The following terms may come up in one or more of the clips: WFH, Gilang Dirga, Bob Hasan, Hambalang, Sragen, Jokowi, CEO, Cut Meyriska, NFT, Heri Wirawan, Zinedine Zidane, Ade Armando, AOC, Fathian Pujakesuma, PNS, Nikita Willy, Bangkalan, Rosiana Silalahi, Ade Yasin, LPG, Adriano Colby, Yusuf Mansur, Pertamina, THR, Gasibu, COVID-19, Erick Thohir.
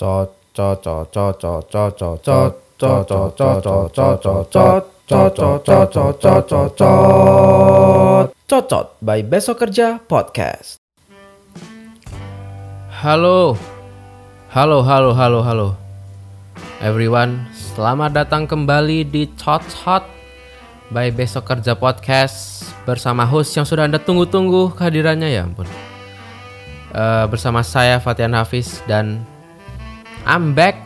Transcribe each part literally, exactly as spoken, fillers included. Cocot by Besok Kerja Podcast. Halo. Halo halo halo halo. Everyone, selamat datang kembali di Cocot by Besok Kerja Podcast bersama host yang sudah Anda tunggu-tunggu kehadirannya, ya ampun. Uh, bersama saya Fathian Hafiz, dan I'm back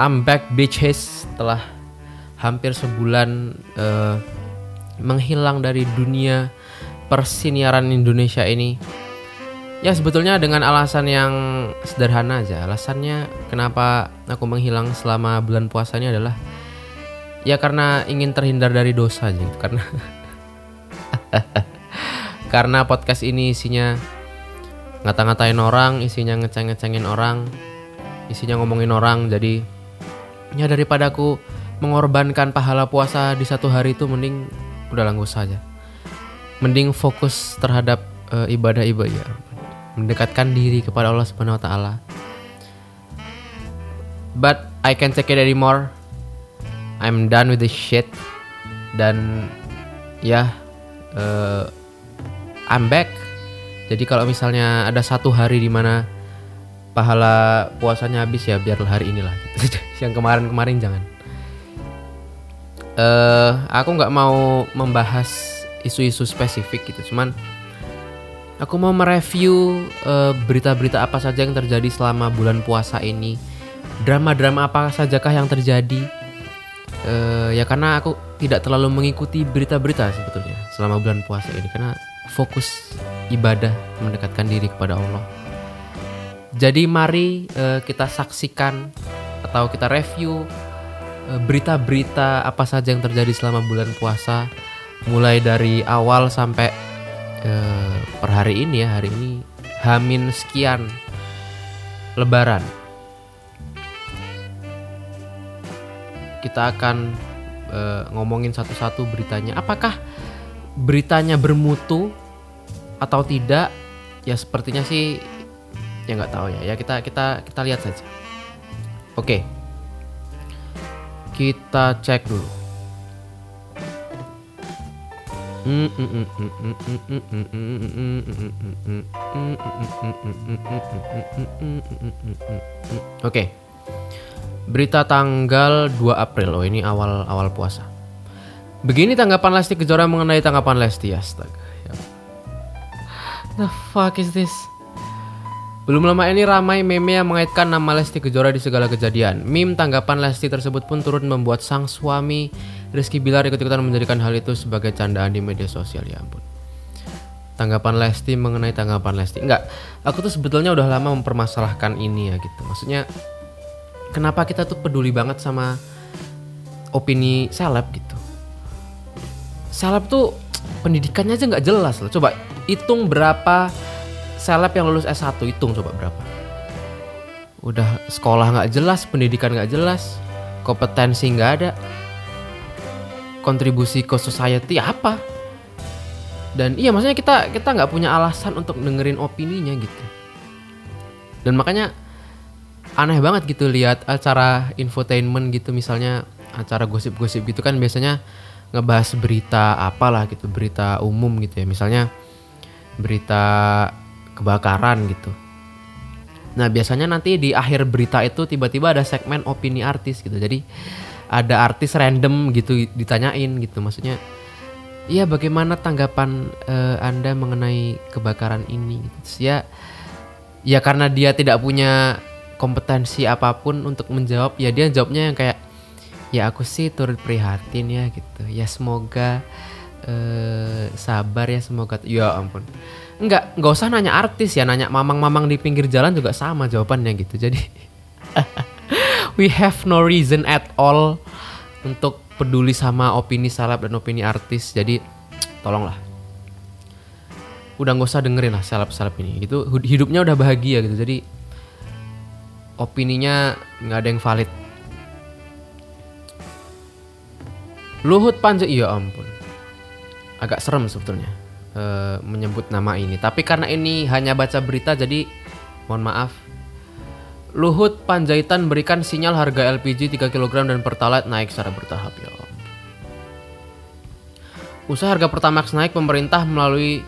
I'm back bitches setelah hampir sebulan uh, menghilang dari dunia persiniaran Indonesia ini. Ya sebetulnya dengan alasan yang sederhana aja. Alasannya kenapa aku menghilang selama bulan puasanya adalah ya karena ingin terhindar dari dosa gitu. Karena karena podcast ini isinya ngata-ngatain orang, isinya ngeceng-ngecengin orang, isinya ngomongin orang. Jadi ya daripada aku mengorbankan pahala puasa di satu hari itu, mending udah langguh saja. Mending fokus terhadap e, ibadah-ibadah, ya, mendekatkan diri kepada Allah Subhanahu Wa Taala. But I can't take it anymore. I'm done with this shit. Dan ya e, I'm back. Jadi kalau misalnya ada satu hari di mana pahala puasanya habis, ya biar hari inilah. Yang kemarin-kemarin jangan. Uh, aku nggak mau membahas isu-isu spesifik gitu. Cuman aku mau mereview uh, berita-berita apa saja yang terjadi selama bulan puasa ini. Drama-drama apa sajakah yang terjadi? Uh, ya karena aku tidak terlalu mengikuti berita-berita sebetulnya selama bulan puasa ini, karena fokus ibadah, mendekatkan diri kepada Allah. Jadi mari uh, kita saksikan atau kita review uh, berita-berita apa saja yang terjadi selama bulan puasa, mulai dari awal sampai uh, per hari ini ya. Hari ini H minus sekian Lebaran. Kita akan uh, ngomongin satu-satu beritanya. Apakah beritanya bermutu atau tidak? Ya sepertinya sih ya nggak tahu ya. Ya kita kita kita lihat saja. Oke, okay. Kita cek dulu. Oke, okay. Berita tanggal dua April. Oh ini awal awal puasa. Begini tanggapan Lesti Kejora mengenai tanggapan Lesti. Astaga. The fuck is this? Belum lama ini ramai meme yang mengaitkan nama Lesti Kejora di segala kejadian. Meme tanggapan Lesti tersebut pun turut membuat sang suami Rizky Billar ikut-ikutan menjadikan hal itu sebagai candaan di media sosial. Ya ampun. Tanggapan Lesti mengenai tanggapan Lesti. Enggak, aku tuh sebetulnya udah lama mempermasalahkan ini ya gitu. Maksudnya kenapa kita tuh peduli banget sama opini seleb gitu. Seleb tuh pendidikannya aja gak jelas loh. Coba hitung berapa seleb yang lulus S satu, hitung coba berapa. Udah sekolah gak jelas, pendidikan gak jelas, kompetensi gak ada, kontribusi ke society apa. Dan iya maksudnya kita kita gak punya alasan untuk dengerin opininya gitu. Dan makanya aneh banget gitu lihat acara infotainment gitu, misalnya acara gosip-gosip gitu kan biasanya ngebahas berita apalah gitu, berita umum gitu ya, misalnya berita kebakaran gitu. Nah biasanya nanti di akhir berita itu tiba-tiba ada segmen opini artis gitu. Jadi ada artis random gitu ditanyain gitu. Maksudnya iya bagaimana tanggapan uh, Anda mengenai kebakaran ini gitu. Terus ya, ya karena dia tidak punya kompetensi apapun untuk menjawab, ya dia jawabnya yang kayak ya aku sih turut prihatin ya gitu. Ya semoga Uh, sabar ya semoga t- ya ampun. Enggak, enggak usah nanya artis ya, nanya mamang-mamang di pinggir jalan juga sama jawabannya gitu. Jadi we have no reason at all untuk peduli sama opini seleb dan opini artis. Jadi tolonglah, udah enggak usah dengerin lah seleb-seleb ini gitu. Hidupnya udah bahagia gitu. Jadi opininya enggak ada yang valid. Luhut Panjaitan, ya ampun. Agak serem sebetulnya e, menyebut nama ini. Tapi karena ini hanya baca berita, jadi mohon maaf. Luhut Panjaitan berikan sinyal harga L P G tiga kilogram dan Pertalite naik secara bertahap ya. Usaha harga Pertamax naik, pemerintah melalui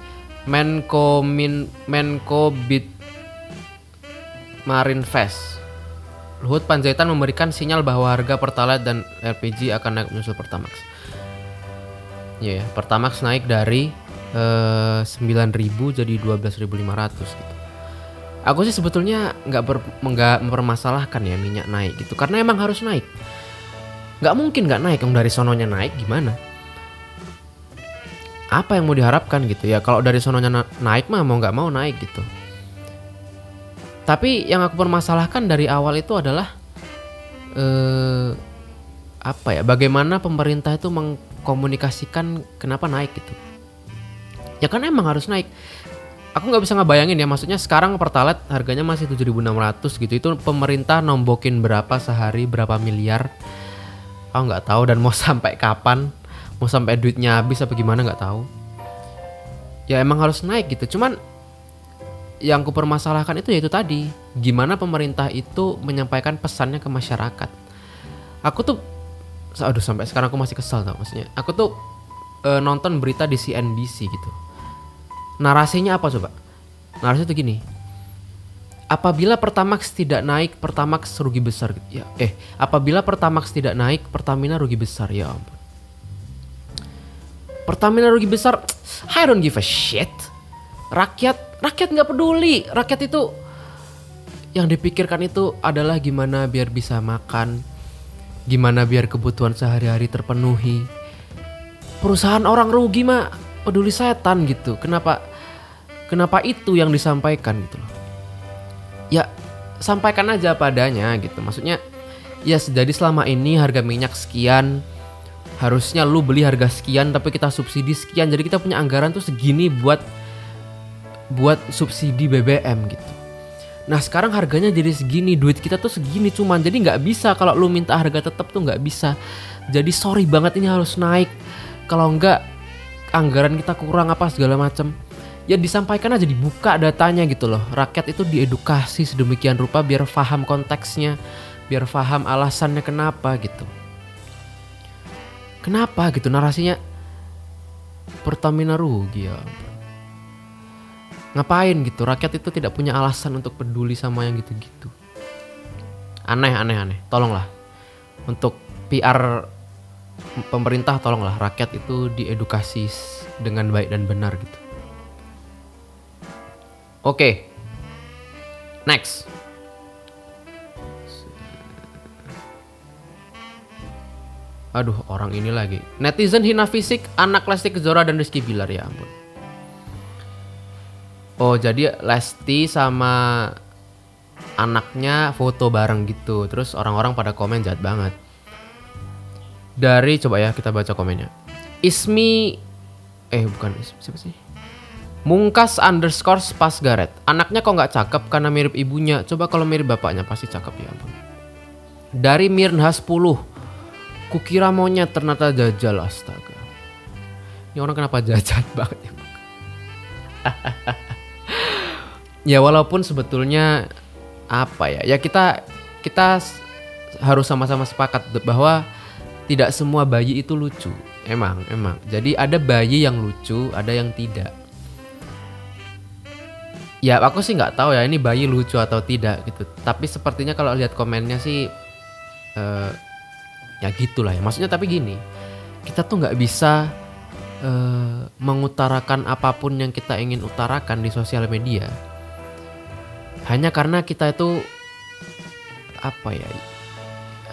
Menko Min, Menko Bit Marinvest. Luhut Panjaitan memberikan sinyal bahwa harga Pertalite dan L P G akan naik menyusul Pertamax. Ya, yeah, Pertamax naik dari eh, sembilan ribu jadi dua belas ribu lima ratus gitu. Aku sih sebetulnya nggak ber, nggak mempermasalahkan ya minyak naik gitu, karena emang harus naik. Nggak mungkin nggak naik, kalau dari sononya naik gimana? Apa yang mau diharapkan gitu ya, kalau dari sononya na- naik mah mau nggak mau naik gitu. Tapi yang aku permasalahkan dari awal itu adalah eh, apa ya, bagaimana pemerintah itu mengkomunikasikan kenapa naik gitu. Ya kan emang harus naik. Aku nggak bisa ngebayangin ya, maksudnya sekarang Pertalite harganya masih tujuh ribu enam ratus gitu. Itu pemerintah nombokin berapa sehari, berapa miliar. Aku nggak tahu, dan mau sampai kapan, mau sampai duitnya habis apa gimana nggak tahu. Ya emang harus naik gitu. Cuman yang aku permasalahkan itu yaitu tadi, gimana pemerintah itu menyampaikan pesannya ke masyarakat. Aku tuh, aduh sampai sekarang aku masih kesel tau maksudnya. Aku tuh e, nonton berita di C N B C gitu. Narasinya apa coba? Narasinya tuh gini. Apabila Pertamax tidak naik, Pertamax rugi besar. Ya, eh, apabila Pertamax tidak naik, Pertamina rugi besar. Ya ampun. Pertamina rugi besar. I don't give a shit. Rakyat, rakyat enggak peduli. Rakyat itu yang dipikirkan itu adalah gimana biar bisa makan, gimana biar kebutuhan sehari-hari terpenuhi. Perusahaan orang rugi mah peduli setan gitu. Kenapa kenapa itu yang disampaikan gitu loh. Ya sampaikan aja padanya gitu. Maksudnya ya jadi selama ini harga minyak sekian, harusnya lu beli harga sekian tapi kita subsidi sekian. Jadi kita punya anggaran tuh segini buat buat subsidi B B M gitu. Nah sekarang harganya jadi segini, duit kita tuh segini cuman. Jadi gak bisa kalau lu minta harga tetap tuh gak bisa. Jadi sorry banget ini harus naik. Kalau enggak anggaran kita kurang apa segala macam. Ya disampaikan aja, dibuka datanya gitu loh. Rakyat itu diedukasi sedemikian rupa biar paham konteksnya, biar paham alasannya kenapa gitu. Kenapa gitu narasinya Pertamina rugi ya. Ngapain gitu, rakyat itu tidak punya alasan untuk peduli sama yang gitu-gitu. Aneh aneh aneh. Tolonglah untuk P R pemerintah, tolonglah rakyat itu diedukasi dengan baik dan benar gitu. Oke, okay. Next. Aduh orang ini lagi. Netizen hina fisik anak Lesti Kejora dan Rizky Billar, ya ampun. Oh jadi Lesti sama anaknya foto bareng gitu. Terus orang-orang pada komen jahat banget. Dari, coba ya kita baca komennya. Ismi, eh bukan Ismi, siapa sih? Mungkas underscore pas garet. Anaknya kok gak cakep karena mirip ibunya. Coba kalau mirip bapaknya pasti cakep, ya ampun. Dari Mirna sepuluh. Kukira monyet ternyata jajal, astaga. Ini orang kenapa jajat banget ya. Ya walaupun sebetulnya apa ya, ya kita kita harus sama-sama sepakat bahwa tidak semua bayi itu lucu. Emang, emang. Jadi ada bayi yang lucu, ada yang tidak. Ya aku sih gak tahu ya ini bayi lucu atau tidak gitu. Tapi sepertinya kalau lihat komennya sih uh, ya gitulah ya. Maksudnya tapi gini, kita tuh gak bisa uh, mengutarakan apapun yang kita ingin utarakan di sosial media hanya karena kita itu apa ya,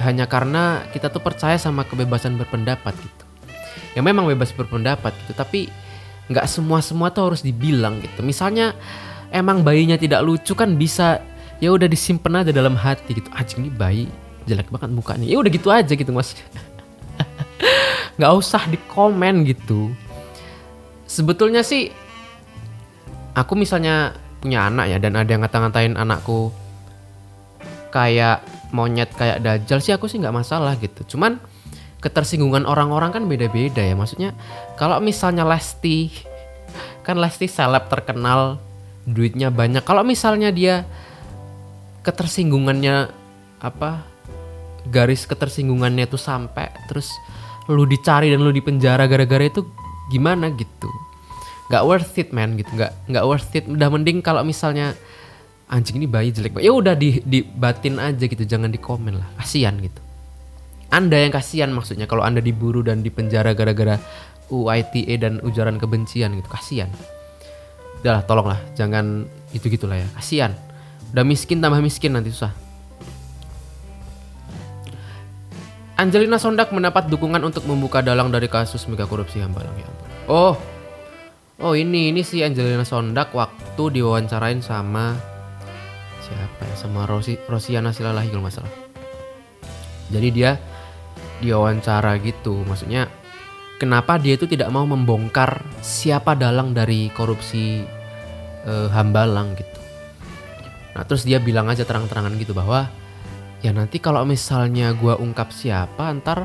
hanya karena kita tuh percaya sama kebebasan berpendapat gitu. Ya memang bebas berpendapat gitu, tapi gak semua-semua tuh harus dibilang gitu. Misalnya emang bayinya tidak lucu kan bisa, ya udah disimpen aja dalam hati gitu. Anjing ini bayi jelek banget mukanya, ya udah gitu aja gitu mas. Gak usah dikomen gitu. Sebetulnya sih aku misalnya punya anak ya, dan ada yang ngata-ngatain anakku kayak monyet, kayak dajal sih aku sih gak masalah gitu. Cuman ketersinggungan orang-orang kan beda-beda ya. Maksudnya kalau misalnya Lesti, kan Lesti seleb terkenal, duitnya banyak. Kalau misalnya dia ketersinggungannya apa garis ketersinggungannya itu sampai terus lu dicari dan lu dipenjara gara-gara itu gimana gitu. Gak worth it man gitu, gak gak worth it. Udah mending kalau misalnya anjing ini bayi jelek banget, ya udah di dibatin aja gitu, jangan dikomen lah, kasian gitu. Anda yang kasian maksudnya kalau Anda diburu dan dipenjara gara-gara U I T E dan ujaran kebencian gitu, kasian. Udah lah, tolonglah jangan gitu-gitulah ya, kasian. Udah miskin tambah miskin nanti susah. Angelina Sondakh mendapat dukungan untuk membuka dalang dari kasus mega korupsi Hambalang. Ya ampun. Oh. Oh ini ini si Angelina Sondakh waktu diwawancarain sama siapa ya? Sama Rosi, Rosiana Silalahi kalau enggak salah. Jadi dia diwawancara gitu. Maksudnya kenapa dia itu tidak mau membongkar siapa dalang dari korupsi eh, Hambalang gitu. Nah, terus dia bilang aja terang-terangan gitu bahwa ya nanti kalau misalnya gue ungkap siapa, ntar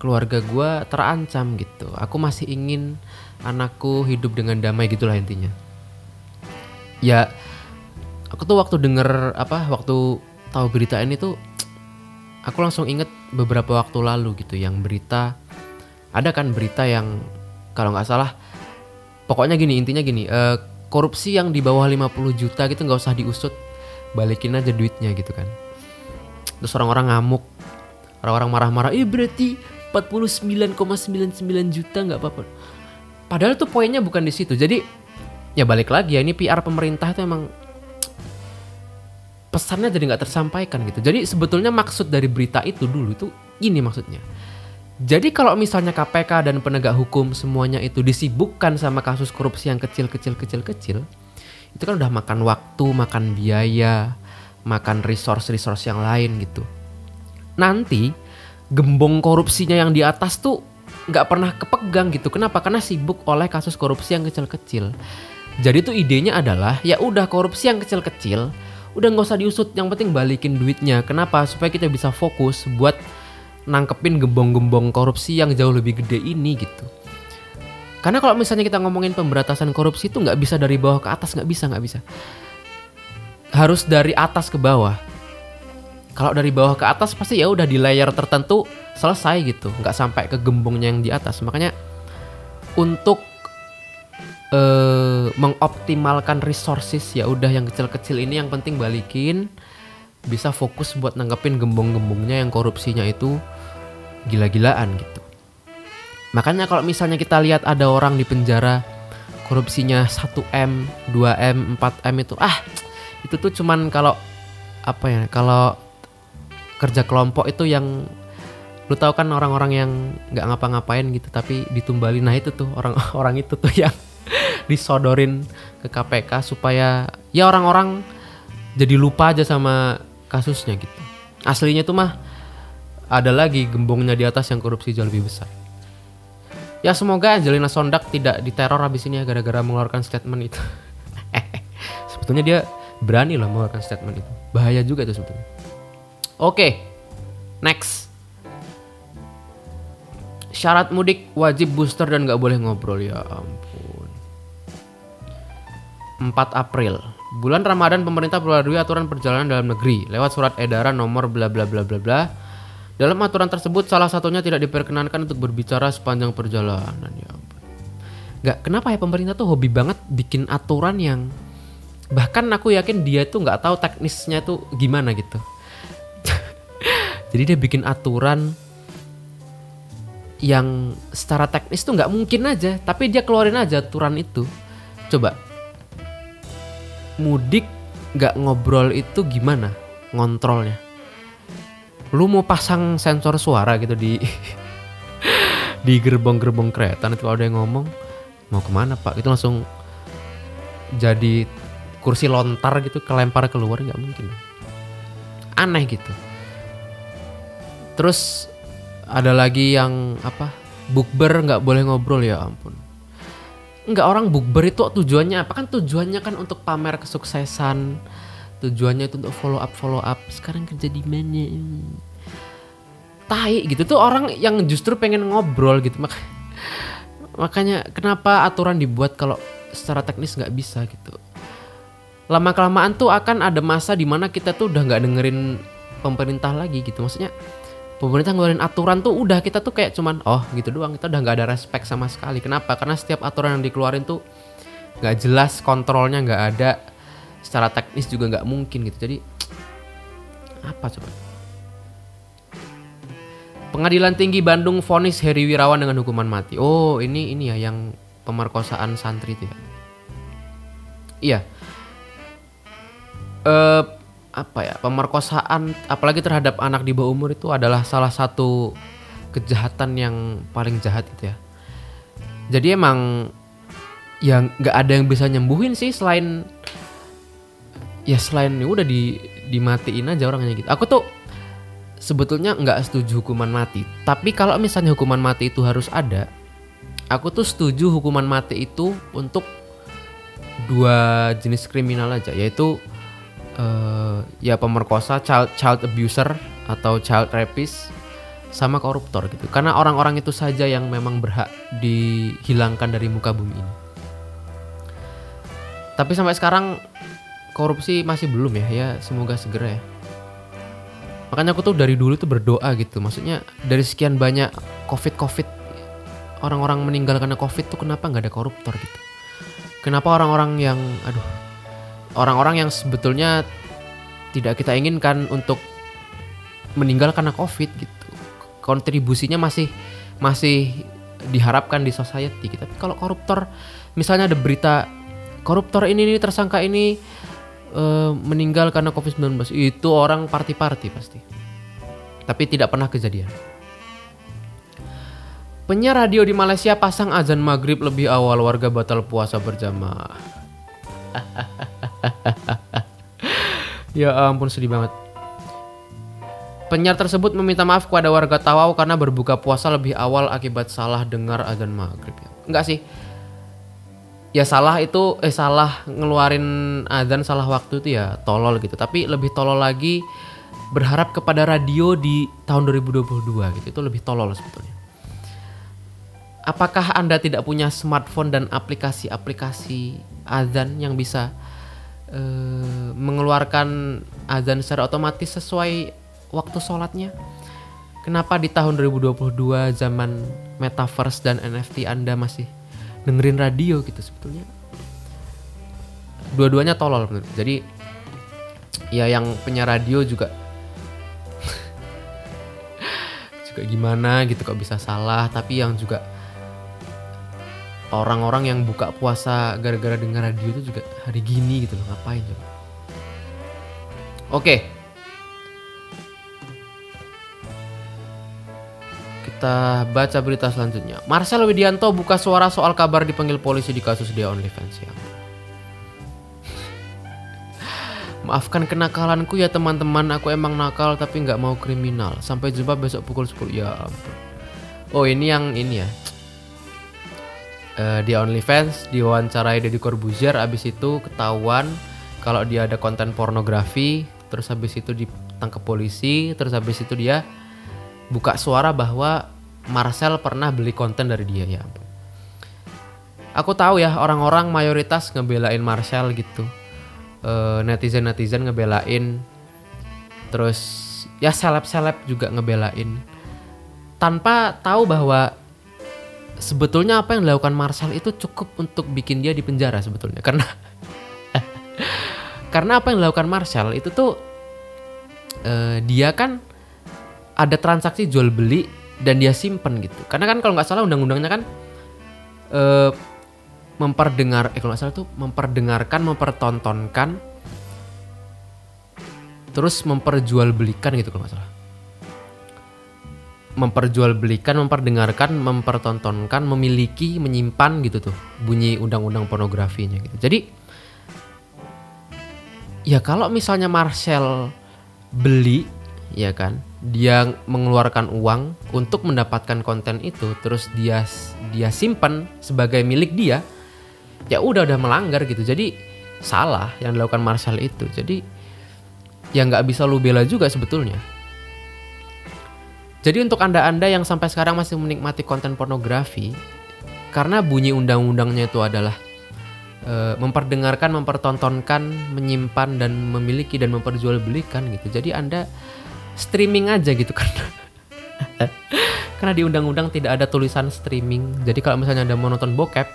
keluarga gue terancam gitu. Aku masih ingin anakku hidup dengan damai gitulah intinya. Ya, aku tuh waktu denger apa, waktu tahu berita ini tuh, aku langsung inget beberapa waktu lalu gitu, yang berita, ada kan berita yang kalau nggak salah, pokoknya gini intinya gini, eh, korupsi yang di bawah lima puluh juta gitu nggak usah diusut, balikin aja duitnya gitu kan. Terus orang-orang ngamuk, orang-orang marah-marah, eh berarti empat puluh sembilan koma sembilan sembilan juta gak apa-apa. Padahal tuh poinnya bukan di situ. Jadi ya balik lagi ya, ini P R pemerintah itu emang pesannya jadi gak tersampaikan gitu. Jadi sebetulnya maksud dari berita itu dulu itu ini maksudnya. Jadi kalau misalnya K P K dan penegak hukum semuanya itu disibukkan sama kasus korupsi yang kecil-kecil-kecil-kecil, itu kan udah makan waktu, makan biaya, makan resource-resource yang lain gitu. Nanti gembong korupsinya yang di atas tuh gak pernah kepegang gitu. Kenapa? Karena sibuk oleh kasus korupsi yang kecil-kecil. Jadi tuh idenya adalah ya udah korupsi yang kecil-kecil udah gak usah diusut, yang penting balikin duitnya. Kenapa? Supaya kita bisa fokus buat nangkepin gembong-gembong korupsi yang jauh lebih gede ini gitu. Karena kalau misalnya kita ngomongin pemberantasan korupsi tuh gak bisa dari bawah ke atas, gak bisa, gak bisa. Harus dari atas ke bawah. Kalau dari bawah ke atas pasti ya udah di layer tertentu selesai gitu, nggak sampai ke gembongnya yang di atas. Makanya untuk eh, mengoptimalkan resources ya udah yang kecil-kecil ini yang penting balikin, bisa fokus buat nanggepin gembong-gembongnya yang korupsinya itu gila-gilaan gitu. Makanya kalau misalnya kita lihat ada orang di penjara korupsinya satu M, dua M, empat M itu ah itu tuh cuman kalau apa ya, kalau kerja kelompok itu yang lu tahu kan, orang-orang yang nggak ngapa-ngapain gitu tapi ditumbalin. Nah itu tuh orang-orang itu tuh yang disodorin ke K P K supaya ya orang-orang jadi lupa aja sama kasusnya gitu. Aslinya tuh mah ada lagi gembongnya di atas yang korupsi jauh lebih besar. Ya semoga Angelina Sondakh tidak diteror abis ini ya gara-gara mengeluarkan statement itu. Sebetulnya dia berani lah mengeluarkan statement itu. Bahaya juga itu sebetulnya. Oke, next. Syarat mudik wajib booster dan gak boleh ngobrol. Ya ampun. empat April. Bulan Ramadan pemerintah perbarui aturan perjalanan dalam negeri lewat surat edaran nomor bla bla bla bla bla. Dalam aturan tersebut salah satunya tidak diperkenankan untuk berbicara sepanjang perjalanan. Ya ampun. Gak, kenapa ya pemerintah tuh hobi banget bikin aturan yang bahkan aku yakin dia tuh gak tahu teknisnya tuh gimana gitu. Jadi dia bikin aturan yang secara teknis tuh gak mungkin aja, tapi dia keluarin aja aturan itu. Coba mudik gak ngobrol itu gimana ngontrolnya? Lu mau pasang sensor suara gitu di di gerbong-gerbong kereta, nanti kalau ada yang ngomong mau kemana pak, itu langsung jadi kursi lontar gitu kelempar keluar, nggak mungkin, aneh gitu. Terus ada lagi yang apa, bukber nggak boleh ngobrol. Ya ampun, nggak, orang bukber itu tujuannya apa? Kan tujuannya kan untuk pamer kesuksesan, tujuannya itu untuk follow up follow up sekarang kerja di mana, tai gitu. Tuh orang yang justru pengen ngobrol gitu. Mak- makanya kenapa aturan dibuat kalau secara teknis nggak bisa gitu. lama-kelamaan tuh akan ada masa dimana kita tuh udah gak dengerin pemerintah lagi gitu. Maksudnya pemerintah ngeluarin aturan tuh udah kita tuh kayak cuman oh gitu doang. Kita udah gak ada respect sama sekali. Kenapa? Karena setiap aturan yang dikeluarin tuh gak jelas, kontrolnya gak ada, secara teknis juga gak mungkin gitu. Jadi apa coba? Pengadilan Tinggi Bandung vonis Heri Wirawan dengan hukuman mati. Oh ini ini ya yang pemerkosaan santri itu ya. Iya. Uh, apa ya, pemerkosaan apalagi terhadap anak di bawah umur itu adalah salah satu kejahatan yang paling jahat gitu ya. Jadi emang yang nggak ada yang bisa nyembuhin sih selain ya selain ya udah di dimatiin aja orangnya gitu. Aku tuh sebetulnya nggak setuju hukuman mati, tapi kalau misalnya hukuman mati itu harus ada, aku tuh setuju hukuman mati itu untuk dua jenis kriminal aja, yaitu Uh, ya pemerkosa, child, child abuser atau child rapist, sama koruptor gitu. Karena orang-orang itu saja yang memang berhak dihilangkan dari muka bumi ini. Tapi sampai sekarang korupsi masih belum ya, ya semoga segera ya. Makanya aku tuh dari dulu tuh berdoa gitu. Maksudnya dari sekian banyak covid-covid, orang-orang meninggal karena covid tuh kenapa gak ada koruptor gitu. Kenapa orang-orang yang aduh orang-orang yang sebetulnya tidak kita inginkan untuk meninggal karena covid gitu. Kontribusinya masih masih diharapkan di society gitu. Tapi kalau koruptor, misalnya ada berita koruptor ini nih tersangka ini uh, meninggal karena covid sembilan belas, itu orang party-party pasti. Tapi tidak pernah kejadian. Penyiar radio di Malaysia pasang azan maghrib lebih awal, warga batal puasa berjamaah. Ya ampun sedih banget. Penyiar tersebut meminta maaf kepada warga Tawau karena berbuka puasa lebih awal akibat salah dengar azan maghrib. Enggak sih. Ya salah itu eh salah ngeluarin azan salah waktu itu ya tolol gitu. Tapi lebih tolol lagi berharap kepada radio di tahun dua ribu dua puluh dua gitu. Itu lebih tolol sebetulnya. Apakah Anda tidak punya smartphone dan aplikasi-aplikasi azan yang bisa uh, mengeluarkan azan secara otomatis sesuai waktu sholatnya? Kenapa di tahun dua ribu dua puluh dua zaman metaverse dan N F T Anda masih dengerin radio gitu sebetulnya? Dua-duanya tolol bener. Jadi ya yang punya radio juga juga gimana gitu kok bisa salah. Tapi yang juga orang-orang yang buka puasa gara-gara dengar radio itu juga hari gini gitu loh, ngapain coba? Oke. Kita baca berita selanjutnya. Marcel Widianto buka suara soal kabar dipanggil polisi di kasus dia OnlyFans yang. Maafkan kenakalanku ya teman-teman, aku emang nakal tapi gak mau kriminal. Sampai jumpa besok pukul sepuluh. Ya ampun. Oh ini yang ini ya. Uh, di OnlyFans diwawancarai Deddy Corbuzier, abis itu ketahuan kalau dia ada konten pornografi, terus abis itu ditangkap polisi, terus abis itu dia buka suara bahwa Marcel pernah beli konten dari dia. Ya ampun. Aku tahu ya orang-orang mayoritas ngebelain Marcel gitu, uh, netizen-netizen ngebelain, terus ya seleb-seleb juga ngebelain, tanpa tahu bahwa sebetulnya apa yang dilakukan Marcel itu cukup untuk bikin dia di penjara sebetulnya. Karena karena apa yang dilakukan Marcel itu tuh eh, dia kan ada transaksi jual beli dan dia simpen gitu. Karena kan kalau nggak salah undang-undangnya kan eh, memperdengar eh, kalau nggak salah tuh memperdengarkan, mempertontonkan, terus memperjualbelikan gitu kalau nggak salah. Memperjualbelikan, memperdengarkan, mempertontonkan, memiliki, menyimpan gitu tuh bunyi undang-undang pornografinya gitu. Jadi ya kalau misalnya Marcel beli ya kan, dia mengeluarkan uang untuk mendapatkan konten itu, terus dia dia simpen sebagai milik dia, ya udah udah melanggar gitu. Jadi salah yang dilakukan Marcel itu. Jadi ya nggak bisa lu bela juga sebetulnya. Jadi untuk Anda-Anda yang sampai sekarang masih menikmati konten pornografi, karena bunyi undang-undangnya itu adalah uh, memperdengarkan, mempertontonkan, menyimpan dan memiliki dan memperjualbelikan gitu. Jadi Anda streaming aja gitu karena karena di undang-undang tidak ada tulisan streaming. Jadi kalau misalnya Anda mau nonton bokep,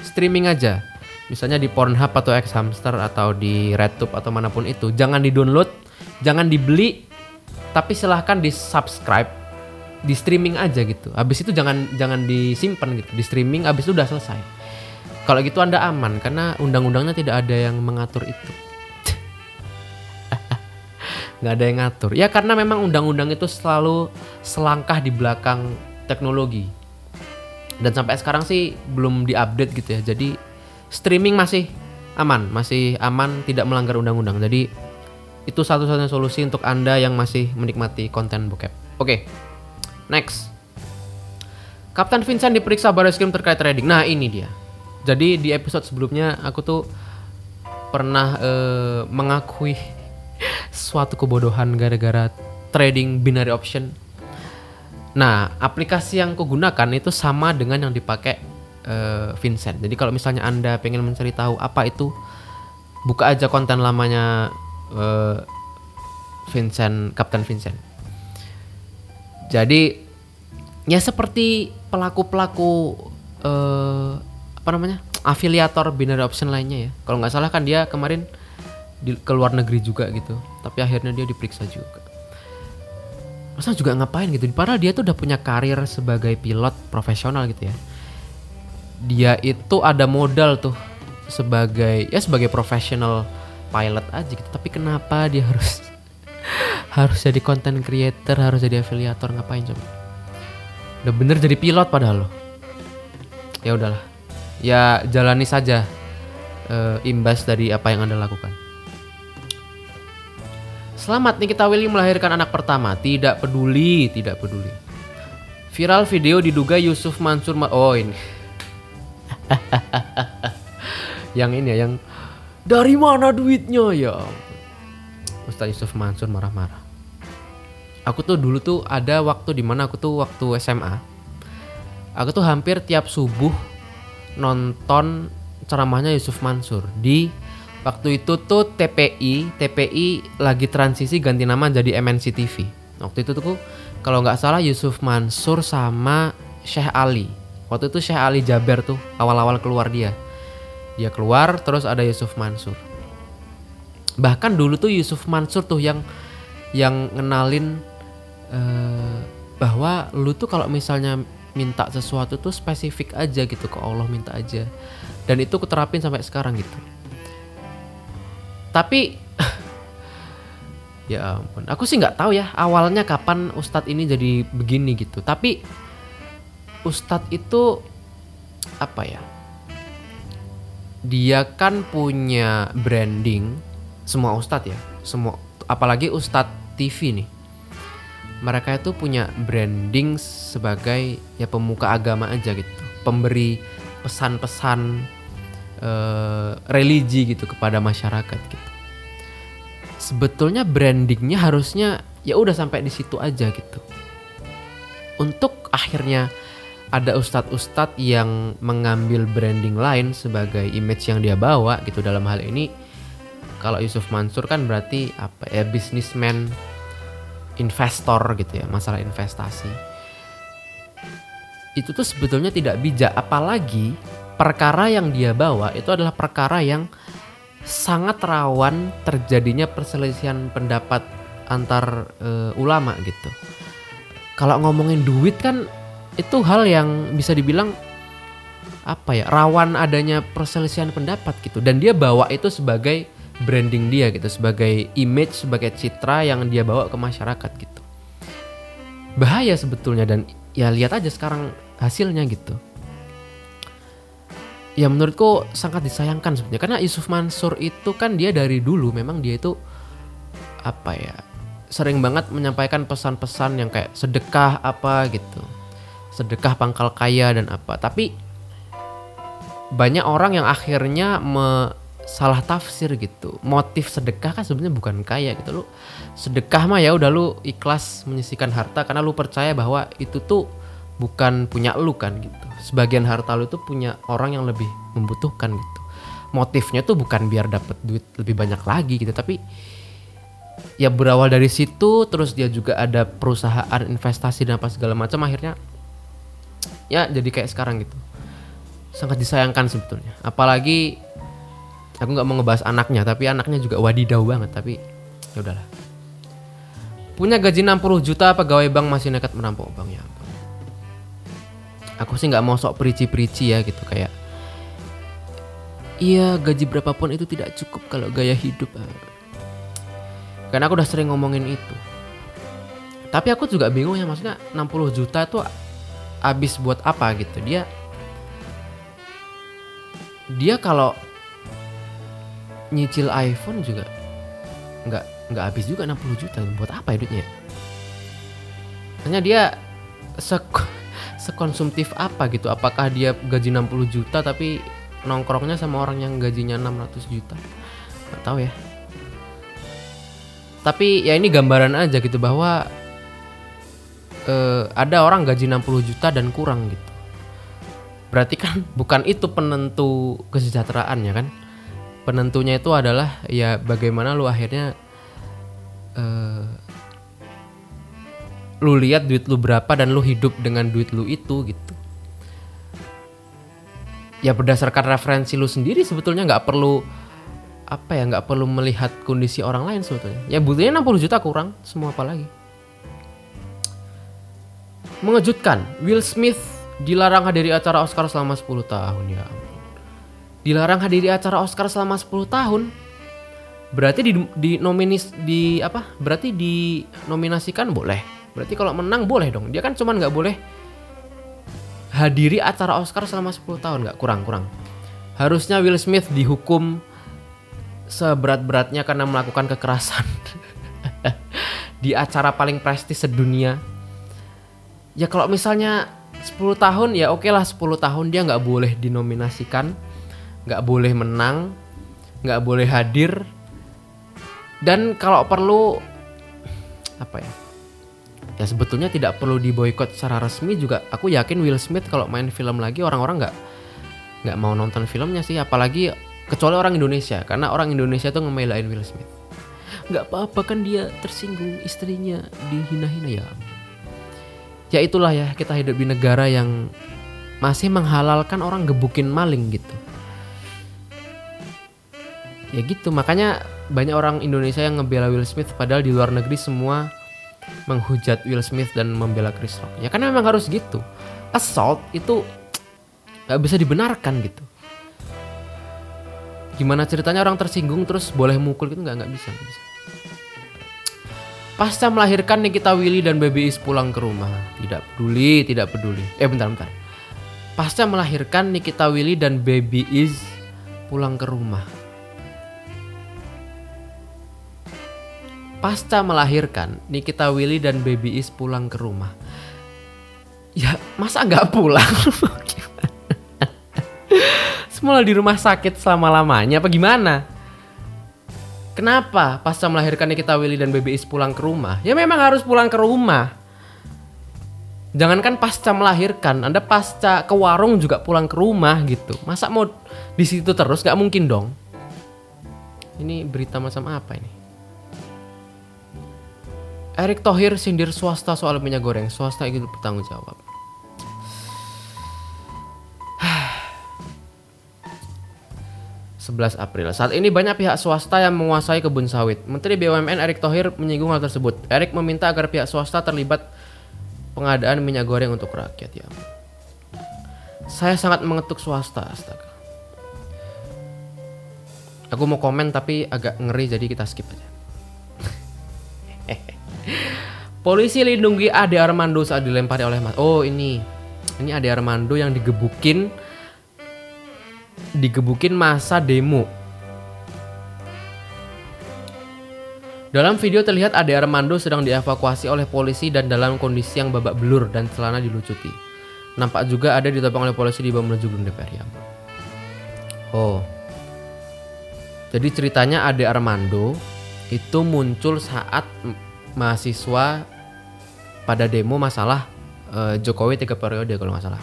streaming aja. Misalnya di Pornhub atau X-Hamster atau di RedTube atau manapun itu, jangan di-download, jangan dibeli, tapi silahkan di-subscribe, di-streaming aja gitu. Habis itu jangan jangan disimpan gitu, di-streaming habis itu udah selesai. Kalau gitu Anda aman karena undang-undangnya tidak ada yang mengatur itu. Nggak ada yang ngatur. Ya karena memang undang-undang itu selalu selangkah di belakang teknologi. Dan sampai sekarang sih belum di-update gitu ya. Jadi streaming masih aman, masih aman, tidak melanggar undang-undang. Jadi itu satu-satunya solusi untuk Anda yang masih menikmati konten bokep. Oke, next. Captain Vincent diperiksa Barreskrim terkait trading. Nah ini dia. Jadi di episode sebelumnya aku tuh pernah eh, mengakui suatu kebodohan gara-gara trading binary option. Nah aplikasi yang kugunakan itu sama dengan yang dipakai Vincent. Jadi kalau misalnya Anda pengen mencari tahu apa itu, buka aja konten lamanya uh, Vincent, Captain Vincent. Jadi ya seperti pelaku-pelaku uh, apa namanya afiliator binary option lainnya ya. Kalau nggak salah kan dia kemarin di, ke luar negeri juga gitu. Tapi akhirnya dia diperiksa juga. Masa juga ngapain gitu? Padahal dia tuh udah punya karir sebagai pilot profesional gitu ya. Dia itu ada modal tuh sebagai ya sebagai professional pilot aja gitu. Tapi kenapa dia harus harus jadi content creator, harus jadi afiliator, ngapain coba? Udah bener jadi pilot padahal loh. Ya udahlah. Ya jalani saja e, imbas dari apa yang Anda lakukan. Selamat Nikita Willy melahirkan anak pertama. Tidak peduli, tidak peduli. Viral video diduga Yusuf Mansur ma- oh ini. Yang ini ya, yang dari mana duitnya ya? Ustaz Yusuf Mansur marah-marah. Aku tuh dulu tuh ada waktu dimana aku tuh waktu S M A, aku tuh hampir tiap subuh nonton ceramahnya Yusuf Mansur. Di waktu itu tuh T P I T P I lagi transisi ganti nama jadi M N C T V. Waktu itu tuh kalau gak salah Yusuf Mansur sama Syekh Ali. Waktu itu Syekh Ali Jaber tuh awal-awal keluar dia. Dia keluar terus ada Yusuf Mansur. Bahkan dulu tuh Yusuf Mansur tuh yang yang ngenalin eh, bahwa lu tuh kalau misalnya minta sesuatu tuh spesifik aja gitu ke Allah, minta aja. Dan itu aku terapin sampai sekarang gitu. Tapi ya ampun, aku sih nggak tahu ya awalnya kapan Ustadz ini jadi begini gitu. Tapi Ustadz itu apa ya? Dia kan punya branding, semua Ustadz ya, semua apalagi Ustadz T V nih. Mereka itu punya branding sebagai ya pemuka agama aja gitu, pemberi pesan-pesan eh, religi gitu kepada masyarakat gitu. Sebetulnya brandingnya harusnya ya udah sampai di situ aja gitu. Untuk akhirnya ada ustadz-ustadz yang mengambil branding lain sebagai image yang dia bawa gitu. Dalam hal ini kalau Yusuf Mansur kan berarti apa ya, businessman, investor gitu ya, masalah investasi. Itu tuh sebetulnya tidak bijak, apalagi perkara yang dia bawa itu adalah perkara yang sangat rawan terjadinya perselisihan pendapat antar e, ulama gitu. Kalau ngomongin duit kan itu hal yang bisa dibilang apa ya, rawan adanya perselisihan pendapat gitu. Dan dia bawa itu sebagai branding dia gitu, sebagai image, sebagai citra yang dia bawa ke masyarakat gitu. Bahaya sebetulnya, dan ya lihat aja sekarang hasilnya gitu. Ya menurutku sangat disayangkan sebenarnya, karena Yusuf Mansur itu kan dia dari dulu memang dia itu apa ya, sering banget menyampaikan pesan-pesan yang kayak sedekah apa gitu, sedekah pangkal kaya dan apa. Tapi banyak orang yang akhirnya me- salah tafsir gitu. Motif sedekah kan sebenarnya bukan kaya gitu. Lu sedekah mah ya udah lu ikhlas menyisihkan harta karena lu percaya bahwa itu tuh bukan punya lu kan gitu. Sebagian harta lu tuh punya orang yang lebih membutuhkan gitu. motifnya tuh bukan biar dapat duit lebih banyak lagi gitu, tapi ya berawal dari situ. Terus dia juga ada perusahaan investasi dan apa segala macam, akhirnya ya jadi kayak sekarang gitu. Sangat disayangkan sebetulnya, apalagi aku nggak mau ngebahas anaknya, tapi anaknya juga wadidau banget. Tapi ya udahlah. Punya gaji enam puluh juta, pegawai bank masih nekat merampok banknya. Aku sih nggak mau sok perici-perici ya gitu, kayak iya gaji berapapun itu tidak cukup kalau gaya hidup. Karena aku udah sering ngomongin itu. Tapi aku juga bingung ya, maksudnya enam puluh juta tuh abis buat apa gitu. Dia Dia kalau nyicil iPhone juga Nggak nggak habis juga enam puluh juta. Buat apa ya duitnya? Hanya dia sek- sekonsumtif apa gitu. Apakah dia gaji enam puluh juta tapi nongkrongnya sama orang yang gajinya enam ratus juta? Nggak tahu ya. Tapi ya ini gambaran aja gitu bahwa eh, ada orang gaji enam puluh juta dan kurang gitu. Berarti kan bukan itu penentu kesejahteraannya kan. Penentunya itu adalah ya bagaimana lu akhirnya uh, lu lihat duit lu berapa dan lu hidup dengan duit lu itu gitu. Ya berdasarkan referensi lu sendiri sebetulnya, gak perlu apa ya, gak perlu melihat kondisi orang lain sebetulnya. Ya butuhnya enam puluh juta kurang, semua apa lagi. Mengejutkan, Will Smith dilarang hadiri acara Oscar selama sepuluh tahun. Ya ampun. Dilarang hadiri acara Oscar selama sepuluh tahun. Berarti di, di nominis di apa? Berarti dinominasikan boleh. Berarti kalau menang boleh dong. Dia kan cuman enggak boleh hadiri acara Oscar selama sepuluh tahun, enggak kurang-kurang. Harusnya Will Smith dihukum seberat-beratnya karena melakukan kekerasan di acara paling prestis sedunia. Ya kalau misalnya sepuluh tahun ya oke lah, sepuluh tahun dia gak boleh dinominasikan, gak boleh menang, gak boleh hadir. Dan kalau perlu apa ya, ya sebetulnya tidak perlu diboykot secara resmi juga. Aku yakin Will Smith kalau main film lagi orang-orang gak, gak mau nonton filmnya sih. Apalagi kecuali orang Indonesia, karena orang Indonesia tuh ngemelain Will Smith. Gak apa-apa kan dia tersinggung, istrinya dihina-hina ya. Ya itulah ya, kita hidup di negara yang masih menghalalkan orang gebukin maling gitu. Ya gitu, makanya banyak orang Indonesia yang ngebela Will Smith, padahal di luar negeri semua menghujat Will Smith dan membela Chris Rock. Ya karena memang harus gitu. Assault itu gak bisa dibenarkan gitu. Gimana ceritanya orang tersinggung terus boleh mukul gitu, gak, gak bisa, gak bisa. Pasca melahirkan, Nikita Willy dan baby Is pulang ke rumah. Tidak peduli, tidak peduli. Eh bentar, bentar. Pasca melahirkan, Nikita Willy dan baby Is pulang ke rumah. Pasca melahirkan, Nikita Willy dan baby Is pulang ke rumah. Ya masa gak pulang? Semula di rumah sakit selama-lamanya apa gimana? Kenapa pasca melahirkan Nikita Willy dan baby Is pulang ke rumah? Ya memang harus pulang ke rumah. Jangankan pasca melahirkan, Anda pasca ke warung juga pulang ke rumah gitu. Masa mau di situ terus? Gak mungkin dong. Ini berita macam apa ini? Erick Thohir sindir swasta soal minyak goreng. Swasta ikut bertanggung jawab. sebelas April. Saat ini banyak pihak swasta yang menguasai kebun sawit. Menteri B U M N Erick Thohir menyinggung hal tersebut. Erick meminta agar pihak swasta terlibat pengadaan minyak goreng untuk rakyat. Ya. Saya sangat mengetuk swasta. Astaga. Aku mau komen tapi agak ngeri, jadi kita skip aja. Polisi lindungi Ade Armando saat dilempari oleh mas. Oh ini, ini Ade Armando yang digebukin. Digebukin masa demo. Dalam video terlihat Ade Armando sedang dievakuasi oleh polisi dan dalam kondisi yang babak belur dan celana dilucuti. Nampak juga ada ditopang oleh polisi di bawah menuju gedung D P R. Oh, jadi ceritanya Ade Armando itu muncul saat mahasiswa pada demo masalah eh, Jokowi tiga periode kalau nggak salah.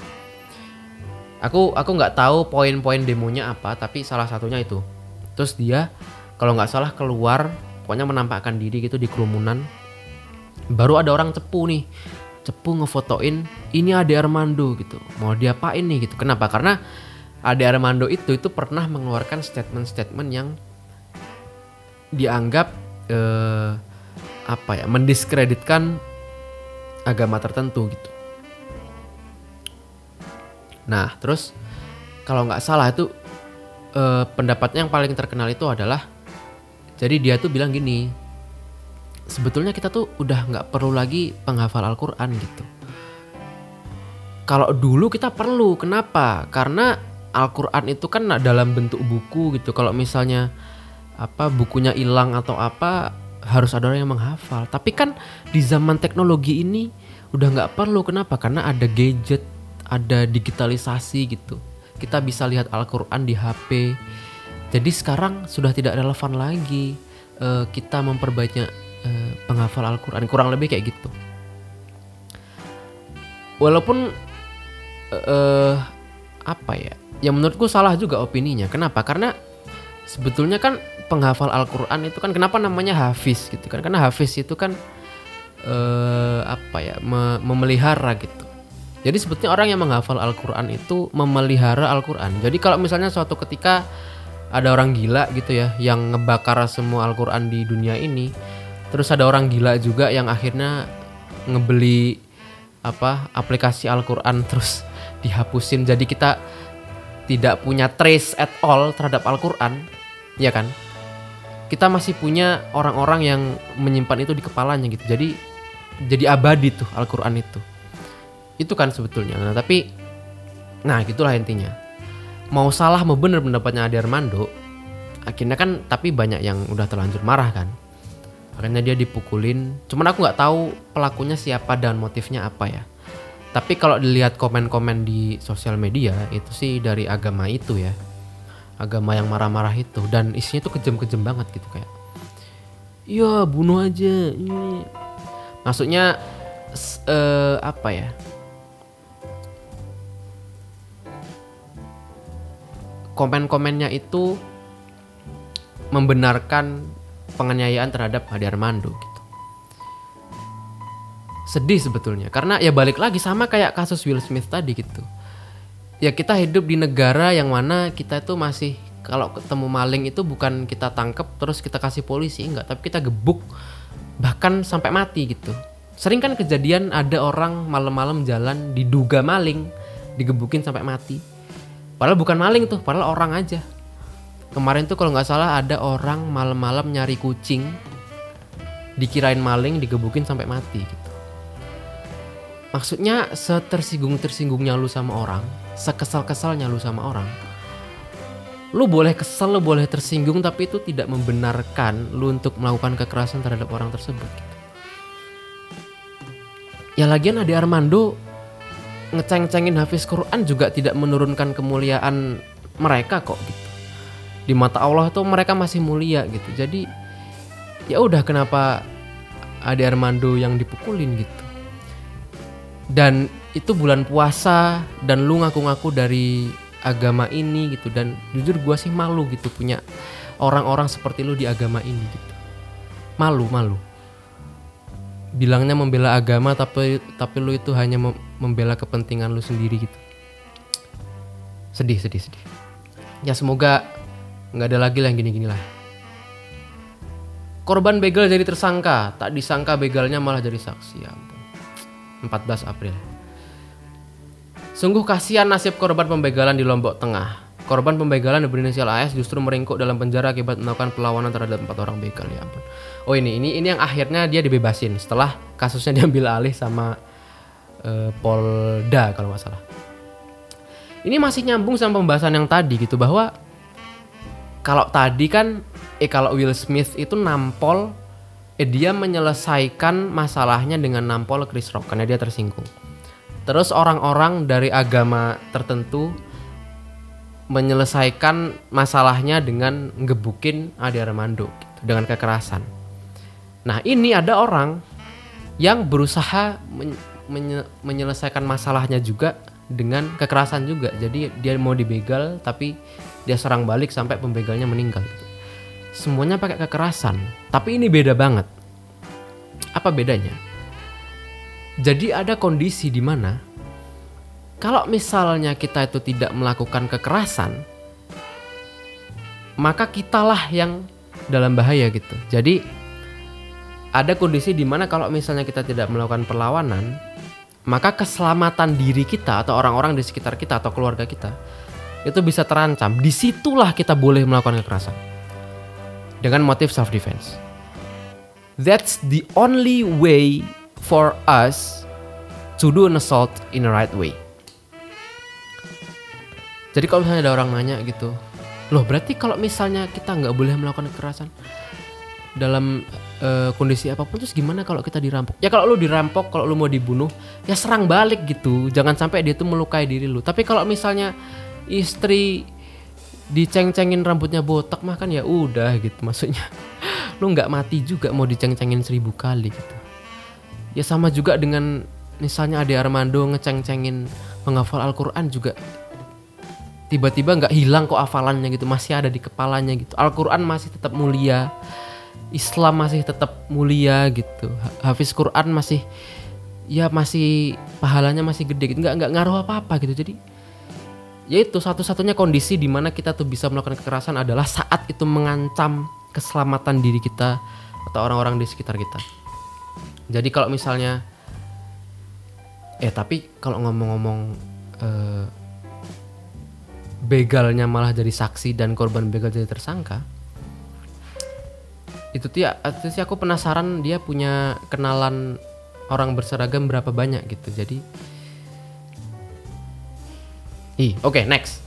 Aku aku nggak tahu poin-poin demonya apa, tapi salah satunya itu. Terus dia kalau nggak salah keluar, pokoknya menampakkan diri gitu di kerumunan. Baru ada orang cepu nih, cepu ngefotoin ini Ade Armando gitu. Mau diapain nih gitu? Kenapa? Karena Ade Armando itu itu pernah mengeluarkan statement-statement yang dianggap eh, apa ya, mendiskreditkan agama tertentu gitu. Nah terus kalau nggak salah itu eh, pendapatnya yang paling terkenal itu adalah, jadi dia tuh bilang gini, sebetulnya kita tuh udah nggak perlu lagi penghafal Al-Quran gitu. Kalau dulu kita perlu, kenapa? Karena Al-Quran itu kan dalam bentuk buku gitu. Kalau misalnya apa bukunya hilang atau apa, harus ada orang yang menghafal. Tapi kan di zaman teknologi ini udah nggak perlu. Kenapa? Karena ada gadget, ada digitalisasi gitu. Kita bisa lihat Al-Quran di H P. Jadi sekarang sudah tidak relevan lagi e, kita memperbanyak e, penghafal Al-Quran. Kurang lebih kayak gitu. Walaupun e, e, apa ya? Ya menurutku salah juga opininya. Kenapa? Karena sebetulnya kan penghafal Al-Quran itu kan, kenapa namanya hafiz gitu kan? Karena hafiz itu kan eh, apa ya, me- memelihara gitu. Jadi sebetulnya orang yang menghafal Al-Quran itu memelihara Al-Quran. Jadi kalau misalnya suatu ketika ada orang gila gitu ya yang ngebakar semua Al-Quran di dunia ini, terus ada orang gila juga yang akhirnya ngebeli apa aplikasi Al-Quran terus dihapusin. Jadi kita tidak punya trace at all terhadap Al-Quran, ya kan? Kita masih punya orang-orang yang menyimpan itu di kepalanya gitu. Jadi jadi abadi tuh Al-Quran itu. Itu kan sebetulnya. Nah tapi, nah gitulah intinya. Mau salah mau bener pendapatnya Ade Armando, akhirnya kan tapi banyak yang udah terlanjur marah kan. Akhirnya dia dipukulin. Cuman aku nggak tahu pelakunya siapa dan motifnya apa ya. Tapi kalau dilihat komen-komen di sosial media itu sih dari agama itu ya, agama yang marah-marah itu, dan isinya tuh kejam-kejam banget gitu kayak, ya bunuh aja. Ini maksudnya uh, apa ya? Komen-komennya itu membenarkan penganiayaan terhadap Ade Armando gitu. Sedih sebetulnya, karena ya balik lagi sama kayak kasus Will Smith tadi gitu. Ya kita hidup di negara yang mana kita itu masih, kalau ketemu maling itu bukan kita tangkep terus kita kasih polisi, enggak, tapi kita gebuk bahkan sampai mati gitu. Sering kan kejadian ada orang malam-malam jalan diduga maling, digebukin sampai mati. Padahal bukan maling tuh, padahal orang aja. Kemarin tuh kalau gak salah ada orang malam-malam nyari kucing, dikirain maling, digebukin sampai mati gitu. Maksudnya setersinggung-tersinggungnya lu sama orang, sekesal-kesalnya lu sama orang, lu boleh kesel, lu boleh tersinggung, tapi itu tidak membenarkan lu untuk melakukan kekerasan terhadap orang tersebut gitu. Ya lagian Ade Armando ngeceng-cengin hafiz Quran juga tidak menurunkan kemuliaan mereka kok gitu. Di mata Allah tuh mereka masih mulia gitu. Jadi ya udah, kenapa Ade Armando yang dipukulin gitu. Dan itu bulan puasa dan lu ngaku-ngaku dari agama ini gitu. Dan jujur gue sih malu gitu punya orang-orang seperti lu di agama ini gitu. Malu, malu. Bilangnya membela agama tapi tapi lu itu hanya membela kepentingan lu sendiri gitu. Sedih, sedih, sedih. Ya semoga gak ada lagi lah yang gini-gini lah. Korban begal jadi tersangka, tak disangka begalnya malah jadi saksi. Ya ampun. empat belas April. Sungguh kasihan nasib korban pembegalan di Lombok Tengah. Korban pembegalan berinisial A S justru meringkuk dalam penjara akibat melakukan perlawanan terhadap empat orang begal. Ya ampun. Oh ini ini ini yang akhirnya dia dibebasin setelah kasusnya diambil alih sama e, Polda kalau nggak salah. Ini masih nyambung sama pembahasan yang tadi gitu, bahwa kalau tadi kan eh kalau Will Smith itu nampol, dia menyelesaikan masalahnya dengan nampol Chris Rock karena dia tersinggung. Terus orang-orang dari agama tertentu menyelesaikan masalahnya dengan ngebukin Ade Armando gitu, dengan kekerasan. Nah ini ada orang yang berusaha menye- menyelesaikan masalahnya juga dengan kekerasan juga. Jadi dia mau dibegal tapi dia serang balik sampai pembegalnya meninggal gitu. Semuanya pakai kekerasan. Tapi ini beda banget. Apa bedanya? Jadi ada kondisi di mana kalau misalnya kita itu tidak melakukan kekerasan, maka kitalah yang dalam bahaya gitu. Jadi ada kondisi di mana kalau misalnya kita tidak melakukan perlawanan, maka keselamatan diri kita atau orang-orang di sekitar kita atau keluarga kita itu bisa terancam. Disitulah kita boleh melakukan kekerasan dengan motif self defense. That's the only way for us to do an assault in the right way. Jadi kalau misalnya ada orang nanya gitu, loh berarti kalau misalnya kita gak boleh melakukan kekerasan dalam e, kondisi apapun, terus gimana kalau kita dirampok? Ya kalau lu dirampok, kalau lu mau dibunuh, ya serang balik gitu. Jangan sampai dia tuh melukai diri lu. Tapi kalau misalnya istri diceng-cengin rambutnya botak, mah kan ya udah gitu. Maksudnya lu gak mati juga mau diceng-cengin seribu kali gitu. Ya sama juga dengan misalnya Ade Armando ngeceng-cengin penghafal Al-Quran juga, tiba-tiba gak hilang kok hafalannya gitu, masih ada di kepalanya gitu. Al-Quran masih tetap mulia, Islam masih tetap mulia gitu, hafiz Quran masih, ya masih, pahalanya masih gede gitu, gak, gak ngaruh apa-apa gitu. Jadi ya itu satu-satunya kondisi dimana kita tuh bisa melakukan kekerasan adalah saat itu mengancam keselamatan diri kita atau orang-orang di sekitar kita. Jadi kalau misalnya, eh tapi kalau ngomong-ngomong eh, begalnya malah jadi saksi dan korban begal jadi tersangka, itu sih aku penasaran dia punya kenalan orang berseragam berapa banyak gitu. Jadi Hi, oke okay, next.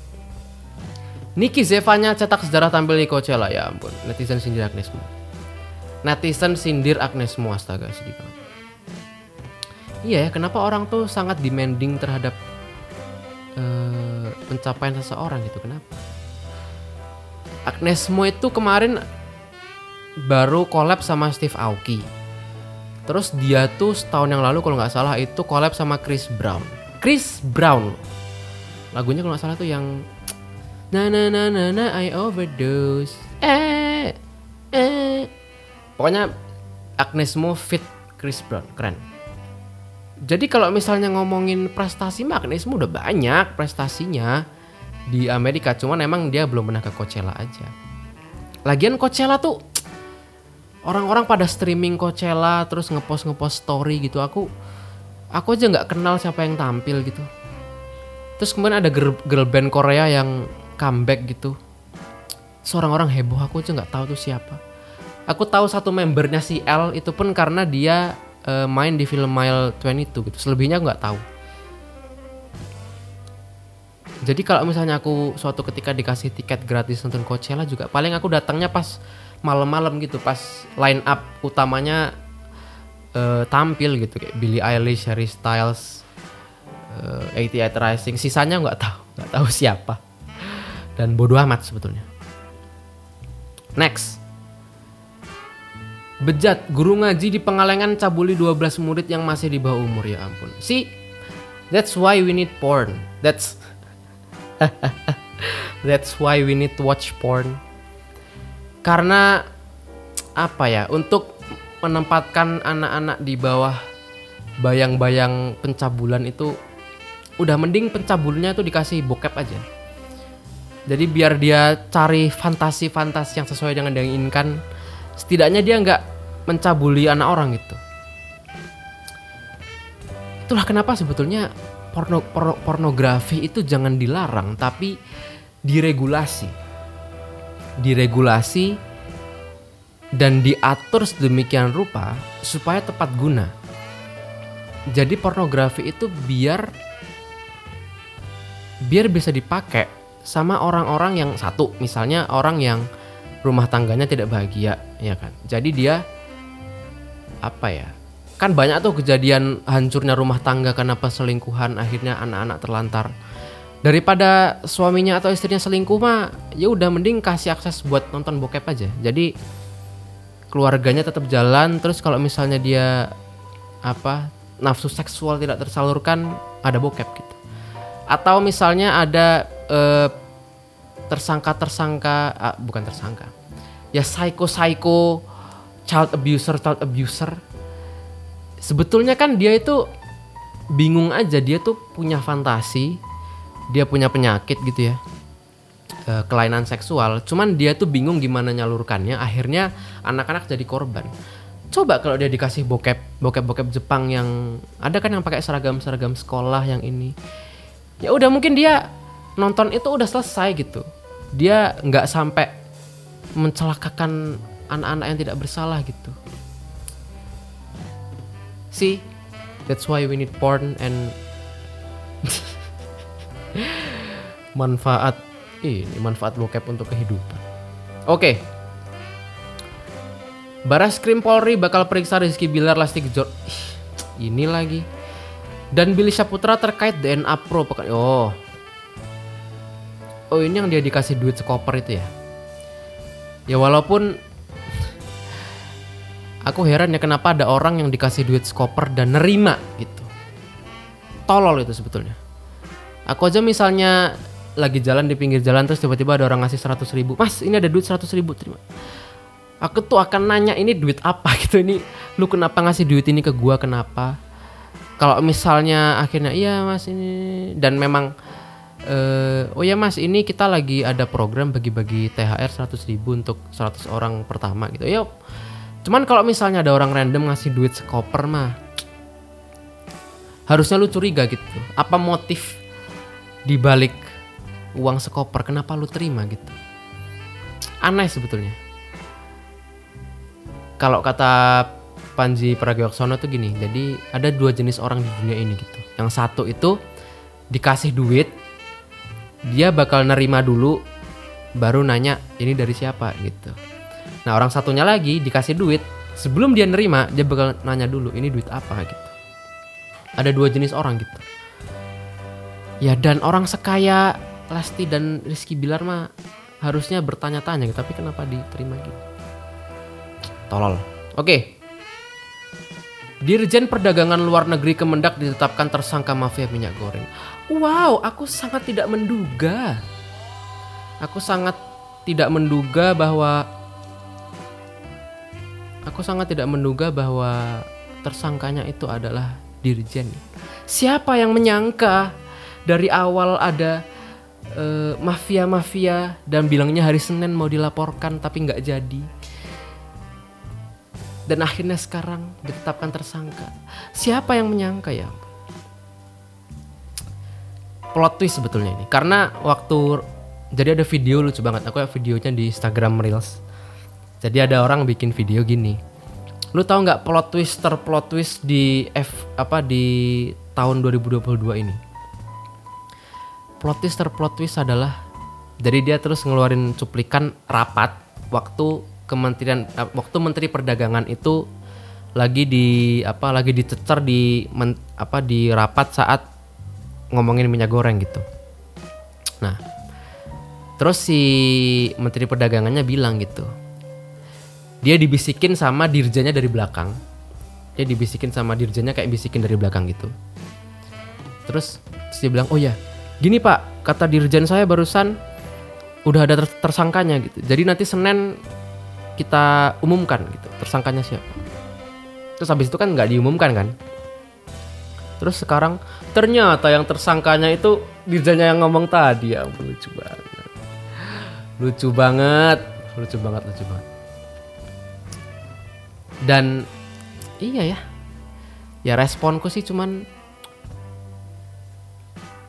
Niki Zevanya cetak sejarah tampil di Coachella. Ya ampun, netizen sindir Agnesmu. Netizen sindir Agnesmu, astaga sedih banget. Iya ya, kenapa orang tuh sangat demanding terhadap Uh, pencapaian seseorang gitu, kenapa? Agnesmo itu kemarin baru collab sama Steve Aoki. Terus dia tuh setahun yang lalu kalau gak salah itu collab sama Chris Brown. Chris Brown lagunya kalau gak salah tuh yang na na na na na I overdose eh eh. Pokoknya Agnesmo feat Chris Brown, keren. Jadi kalau misalnya ngomongin prestasi, Agnesmo udah banyak prestasinya di Amerika. Cuman emang dia belum pernah ke Coachella aja. Lagian Coachella tuh orang-orang pada streaming Coachella terus ngepost-ngepost story gitu. Aku aku aja gak kenal siapa yang tampil gitu. Terus kemudian ada girl, girl band Korea yang comeback gitu. Seorang orang heboh, aku aja gak tahu tuh siapa. Aku tahu satu membernya si L, itu pun karena dia main di film Mile dua puluh dua gitu. Selebihnya aku gak tahu. Jadi kalau misalnya aku suatu ketika dikasih tiket gratis nonton Coachella juga, paling aku datangnya pas malam-malam gitu, pas line up utamanya uh, tampil gitu, kayak Billie Eilish, Harry Styles, uh, delapan puluh delapan Rising. Sisanya aku gak tahu, gak tahu siapa. Dan bodoh amat sebetulnya. Next. Bejat, guru ngaji di Pengalengan cabuli dua belas murid yang masih di bawah umur. Ya ampun. See, that's why we need porn. That's that's why we need to watch porn. Karena apa ya, untuk menempatkan anak-anak di bawah bayang-bayang pencabulan itu, udah mending pencabulannya itu dikasih bokep aja. Jadi biar dia cari fantasi-fantasi yang sesuai dengan yang diinginkan. Setidaknya dia gak mencabuli anak orang gitu. Itulah kenapa sebetulnya porno, porno, pornografi itu jangan dilarang, tapi diregulasi. Diregulasi dan diatur sedemikian rupa supaya tepat guna. Jadi pornografi itu biar Biar bisa dipakai sama orang-orang yang satu, misalnya orang yang rumah tangganya tidak bahagia, ya kan. Jadi dia apa ya? Kan banyak tuh kejadian hancurnya rumah tangga karena perselingkuhan, akhirnya anak-anak terlantar. Daripada suaminya atau istrinya selingkuh mah, ya udah mending kasih akses buat nonton bokep aja. Jadi keluarganya tetap jalan, terus kalau misalnya dia apa? Nafsu seksual tidak tersalurkan, ada bokep gitu. Atau misalnya ada eh, tersangka-tersangka, ah, bukan tersangka, ya psycho-psycho, child abuser, child abuser. Sebetulnya kan dia itu bingung aja, dia tuh punya fantasi, dia punya penyakit gitu ya, eh, kelainan seksual. Cuman dia tuh bingung gimana nyalurkannya, akhirnya anak-anak jadi korban. Coba kalau dia dikasih bokep, bokep-bokep Jepang yang ada kan yang pakai seragam-seragam sekolah yang ini. Ya udah mungkin dia nonton itu udah selesai gitu. Dia gak sampai mencelakakan anak-anak yang tidak bersalah gitu. See, that's why we need porn and manfaat ini, manfaat bokep untuk kehidupan. Oke. Okay. Barreskrim Polri bakal periksa Rizky Billar, Lesti Kejora. Ini lagi. Dan Billy Syaputra terkait D N A Pro pekan. Oh. Oh, ini yang dia dikasih duit sekoper itu ya. Ya walaupun aku heran ya kenapa ada orang yang dikasih duit sekoper dan nerima gitu. Tolol itu sebetulnya. Aku aja misalnya lagi jalan di pinggir jalan terus tiba-tiba ada orang ngasih seratus ribu. Mas, ini ada duit seratus ribu, terima. Aku tuh akan nanya ini duit apa gitu, ini lu kenapa ngasih duit ini ke gua, kenapa? Kalau misalnya akhirnya iya mas ini, dan memang uh, oh ya mas ini kita lagi ada program bagi-bagi T H R seratus ribu untuk seratus orang pertama gitu. Yo, cuman kalau misalnya ada orang random ngasih duit sekoper mah harusnya lu curiga gitu, apa motif dibalik uang sekoper, kenapa lu terima gitu? Aneh sebetulnya. Kalau kata Panji Pragewaksono tuh gini, jadi ada dua jenis orang di dunia ini gitu. Yang satu itu dikasih duit, dia bakal nerima dulu, baru nanya ini dari siapa gitu. Nah orang satunya lagi dikasih duit, sebelum dia nerima dia bakal nanya dulu ini duit apa gitu. Ada dua jenis orang gitu. Ya dan orang sekaya Lesti dan Rizky Billar mah harusnya bertanya-tanya gitu, tapi kenapa diterima gitu? Tolol. Oke. Dirjen Perdagangan Luar Negeri Kemendak ditetapkan tersangka mafia minyak goreng. Wow, aku sangat tidak menduga. Aku sangat tidak menduga bahwa Aku sangat tidak menduga bahwa tersangkanya itu adalah dirjen. Siapa yang menyangka dari awal ada uh, mafia-mafia dan bilangnya hari Senin mau dilaporkan tapi gak jadi. Dan akhirnya sekarang ditetapkan tersangka. Siapa yang menyangka ya? Plot twist sebetulnya ini. Karena waktu, jadi ada video lucu banget. Aku ya videonya di Instagram Reels. Jadi ada orang bikin video gini. Lu tahu nggak plot twist terplot twist di F apa di tahun dua ribu dua puluh dua ini? Plot twist terplot twist adalah, jadi dia terus ngeluarin cuplikan rapat waktu Kementerian waktu Menteri Perdagangan itu lagi di apa lagi dicecer di men, apa di rapat saat ngomongin minyak goreng gitu. Nah, terus si Menteri Perdagangannya bilang gitu. Dia dibisikin sama dirjennya dari belakang. Dia dibisikin sama dirjennya kayak bisikin dari belakang gitu. Terus, terus dia bilang, "Oh ya, gini Pak, kata dirjen saya barusan udah ada tersangkanya gitu. Jadi nanti Senin kita umumkan gitu tersangkanya siapa." Terus habis itu kan nggak diumumkan kan. Terus sekarang ternyata yang tersangkanya itu dirjanya yang ngomong tadi. Ya ampun, lucu banget lucu banget lucu banget lucu banget. Dan iya ya ya responku sih cuman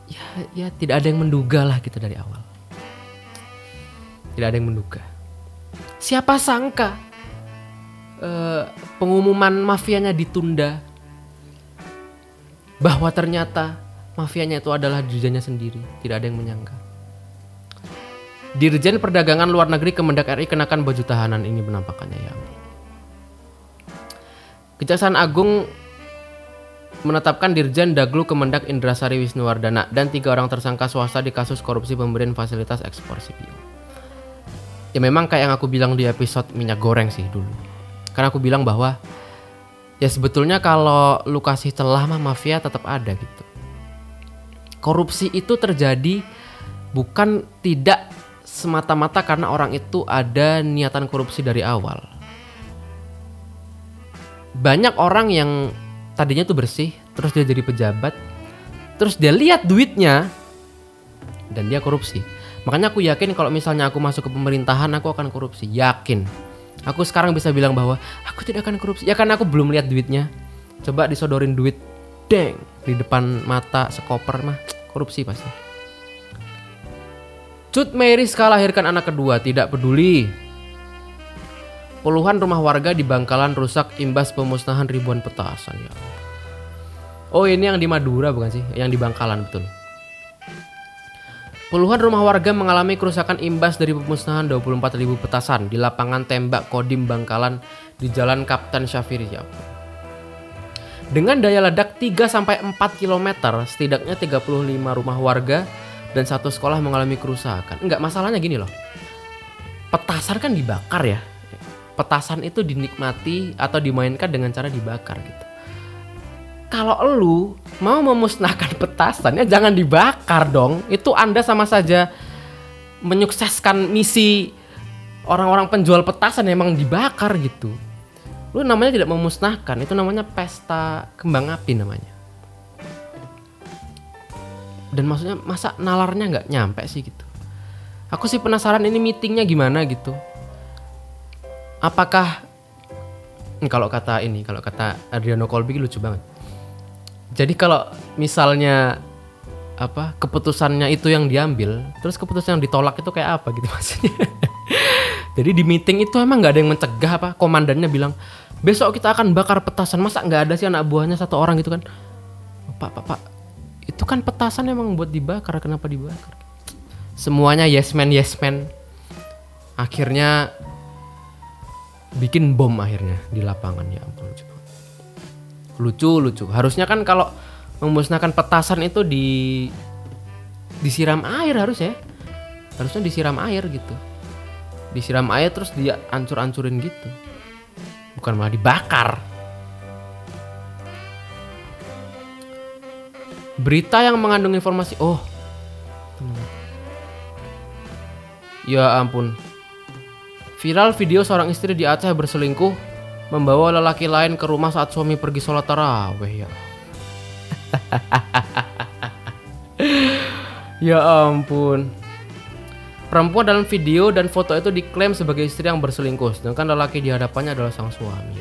ya ya tidak ada yang menduga lah gitu dari awal. Tidak ada yang menduga. Siapa sangka uh, pengumuman mafianya ditunda, bahwa ternyata mafianya itu adalah dirjennya sendiri. Tidak ada yang menyangka. Dirjen Perdagangan Luar Negeri Kemendak R I kenakan baju tahanan. Ini penampakannya ya. Kejaksaan Agung menetapkan Dirjen Daglu Kemendak Indra Sari Wisnuwardana dan tiga orang tersangka swasta di kasus korupsi pemberian fasilitas ekspor C P O. Ya memang kayak yang aku bilang di episode minyak goreng sih dulu. Karena aku bilang bahwa ya sebetulnya kalau lu kasih celah mah mafia tetap ada gitu. korupsi itu terjadi bukan tidak semata-mata karena orang itu ada niatan korupsi dari awal. Banyak orang yang tadinya tuh bersih, terus dia jadi pejabat, terus dia lihat duitnya dan dia korupsi. Makanya aku yakin kalau misalnya aku masuk ke pemerintahan, aku akan korupsi. Yakin. Aku sekarang bisa bilang bahwa aku tidak akan korupsi. Ya karena aku belum lihat duitnya. Coba disodorin duit, deng, di depan mata sekoper mah korupsi pasti. Cut Meyriska lahirkan anak kedua, tidak peduli. Puluhan rumah warga di Bangkalan rusak imbas pemusnahan ribuan petasan. Ya. Oh ini yang di Madura bukan sih? Yang di Bangkalan betul. Puluhan rumah warga mengalami kerusakan imbas dari pemusnahan dua puluh empat ribu petasan di lapangan tembak Kodim Bangkalan di Jalan Kapten Syafiri. Ya. Dengan daya ledak tiga sampai empat kilometer, setidaknya tiga puluh lima rumah warga dan satu sekolah mengalami kerusakan. Enggak, masalahnya gini loh. Petasan kan dibakar ya. Petasan itu dinikmati atau dimainkan dengan cara dibakar gitu. Kalau lu mau memusnahkan petasannya jangan dibakar dong. Itu Anda sama saja menyukseskan misi orang-orang penjual petasan yang emang dibakar gitu. Lu namanya tidak memusnahkan, itu namanya pesta kembang api namanya. Dan maksudnya masa nalarnya nggak nyampe sih gitu. Aku sih penasaran ini meetingnya gimana gitu. Apakah kalau kata ini, kalau kata Adriano Colby lucu banget. Jadi kalau misalnya apa keputusannya itu yang diambil, terus keputusan yang ditolak itu kayak apa gitu maksudnya. Jadi di meeting itu emang nggak ada yang mencegah apa? Komandannya bilang besok kita akan bakar petasan. Masa nggak ada sih anak buahnya satu orang gitu kan? Pak, pak, pak. Itu kan petasan emang buat dibakar, kenapa dibakar? Semuanya yes man, yes man. Akhirnya bikin bom akhirnya di lapangan. Ya ampun, lucu. Lucu, lucu. Harusnya kan kalau memusnahkan petasan itu di disiram air harusnya. Harusnya disiram air gitu. Disiram air terus dia ancur-ancurin gitu. Bukan malah dibakar. Berita yang mengandung informasi. Oh. Ya ampun. Viral video seorang istri di Aceh berselingkuh membawa lelaki lain ke rumah saat suami pergi sholat tarawih. Ya. Ya ampun. Perempuan dalam video dan foto itu diklaim sebagai istri yang berselingkuh, sedangkan lelaki di hadapannya adalah sang suami.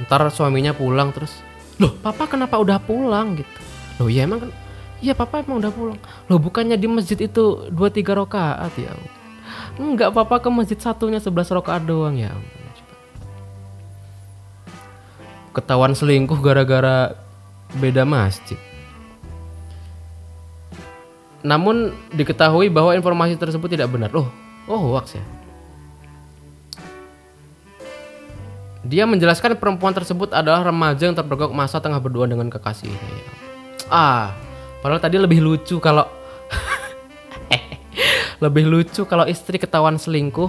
Ntar suaminya pulang terus, loh papa kenapa udah pulang gitu. Loh ya emang kan. Iya papa emang udah pulang. Loh bukannya di masjid itu dua tiga rokaat ya. Enggak, papa ke masjid satunya sebelas rokaat doang ya. Ketahuan selingkuh gara-gara beda masjid. Namun diketahui bahwa informasi tersebut tidak benar. Loh, oh hoax ya. Dia menjelaskan perempuan tersebut adalah remaja yang terpergok masa tengah berdoa dengan kekasihnya. Ah, padahal tadi lebih lucu kalau lebih lucu kalau istri ketahuan selingkuh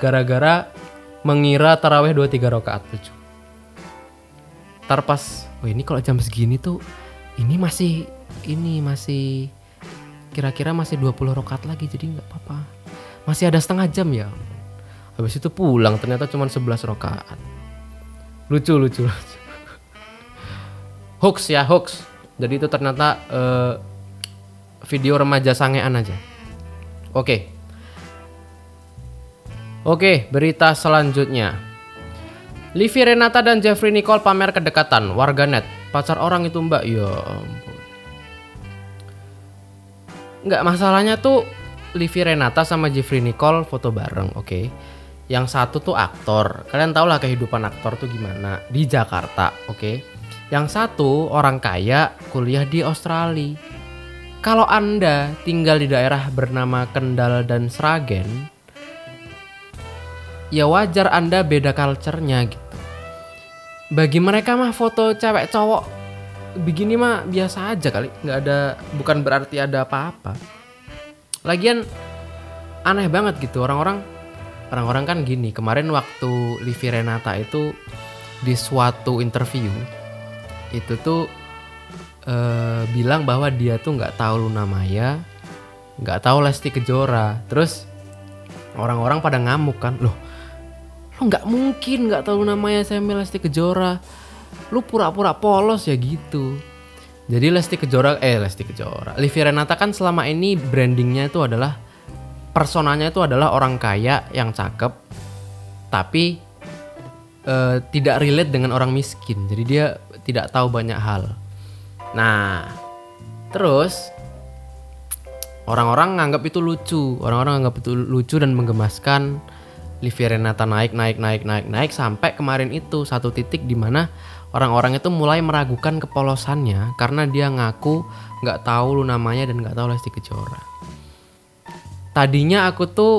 gara-gara mengira tarawih dua tiga rakaat lucu. Ntar pas, oh ini kalau jam segini tuh ini masih ini masih kira-kira masih dua puluh rakaat lagi jadi enggak apa-apa. Masih ada setengah jam ya. Habis itu pulang ternyata cuma sebelas rakaat. Lucu, lucu, lucu. Hoax ya, hoax. Jadi itu ternyata uh, video remaja sangean aja. Oke. Okay. Oke, okay, berita selanjutnya. Livy Renata dan Jeffrey Nicole pamer kedekatan. Warganet, pacar orang itu mbak. Ya ampun. Enggak, masalahnya tuh Livy Renata sama Jeffrey Nicole foto bareng, oke. Okay. Yang satu tuh aktor. Kalian tau lah kehidupan aktor tuh gimana di Jakarta, oke. Okay. Yang satu orang kaya kuliah di Australia. Kalau Anda tinggal di daerah bernama Kendal dan Sragen, ya wajar Anda beda culture-nya gitu. Bagi mereka mah foto cewek cowok begini mah biasa aja kali, nggak ada, bukan berarti ada apa-apa. Lagian aneh banget gitu orang-orang. Orang-orang kan gini, kemarin waktu Livy Renata itu di suatu interview itu tuh uh, bilang bahwa dia tuh nggak tahu Luna Maya, nggak tahu Lesti Kejora. Terus orang-orang pada ngamuk kan, loh, lo nggak mungkin nggak tahu Luna Maya sama Lesti Kejora, lo pura-pura polos ya gitu. Jadi Lesti Kejora, eh Lesti Kejora, Livy Renata kan selama ini brandingnya itu adalah, personanya itu adalah orang kaya yang cakep, tapi eh, tidak relate dengan orang miskin. Jadi dia tidak tahu banyak hal. Nah, terus orang-orang nganggap itu lucu, orang-orang nganggap itu lucu dan menggemaskan Livy Renata naik, naik, naik, naik, naik sampai kemarin itu satu titik di mana orang-orang itu mulai meragukan kepolosannya karena dia ngaku nggak tahu Luna Maya dan nggak tahu Lesti Kejora. Tadinya aku tuh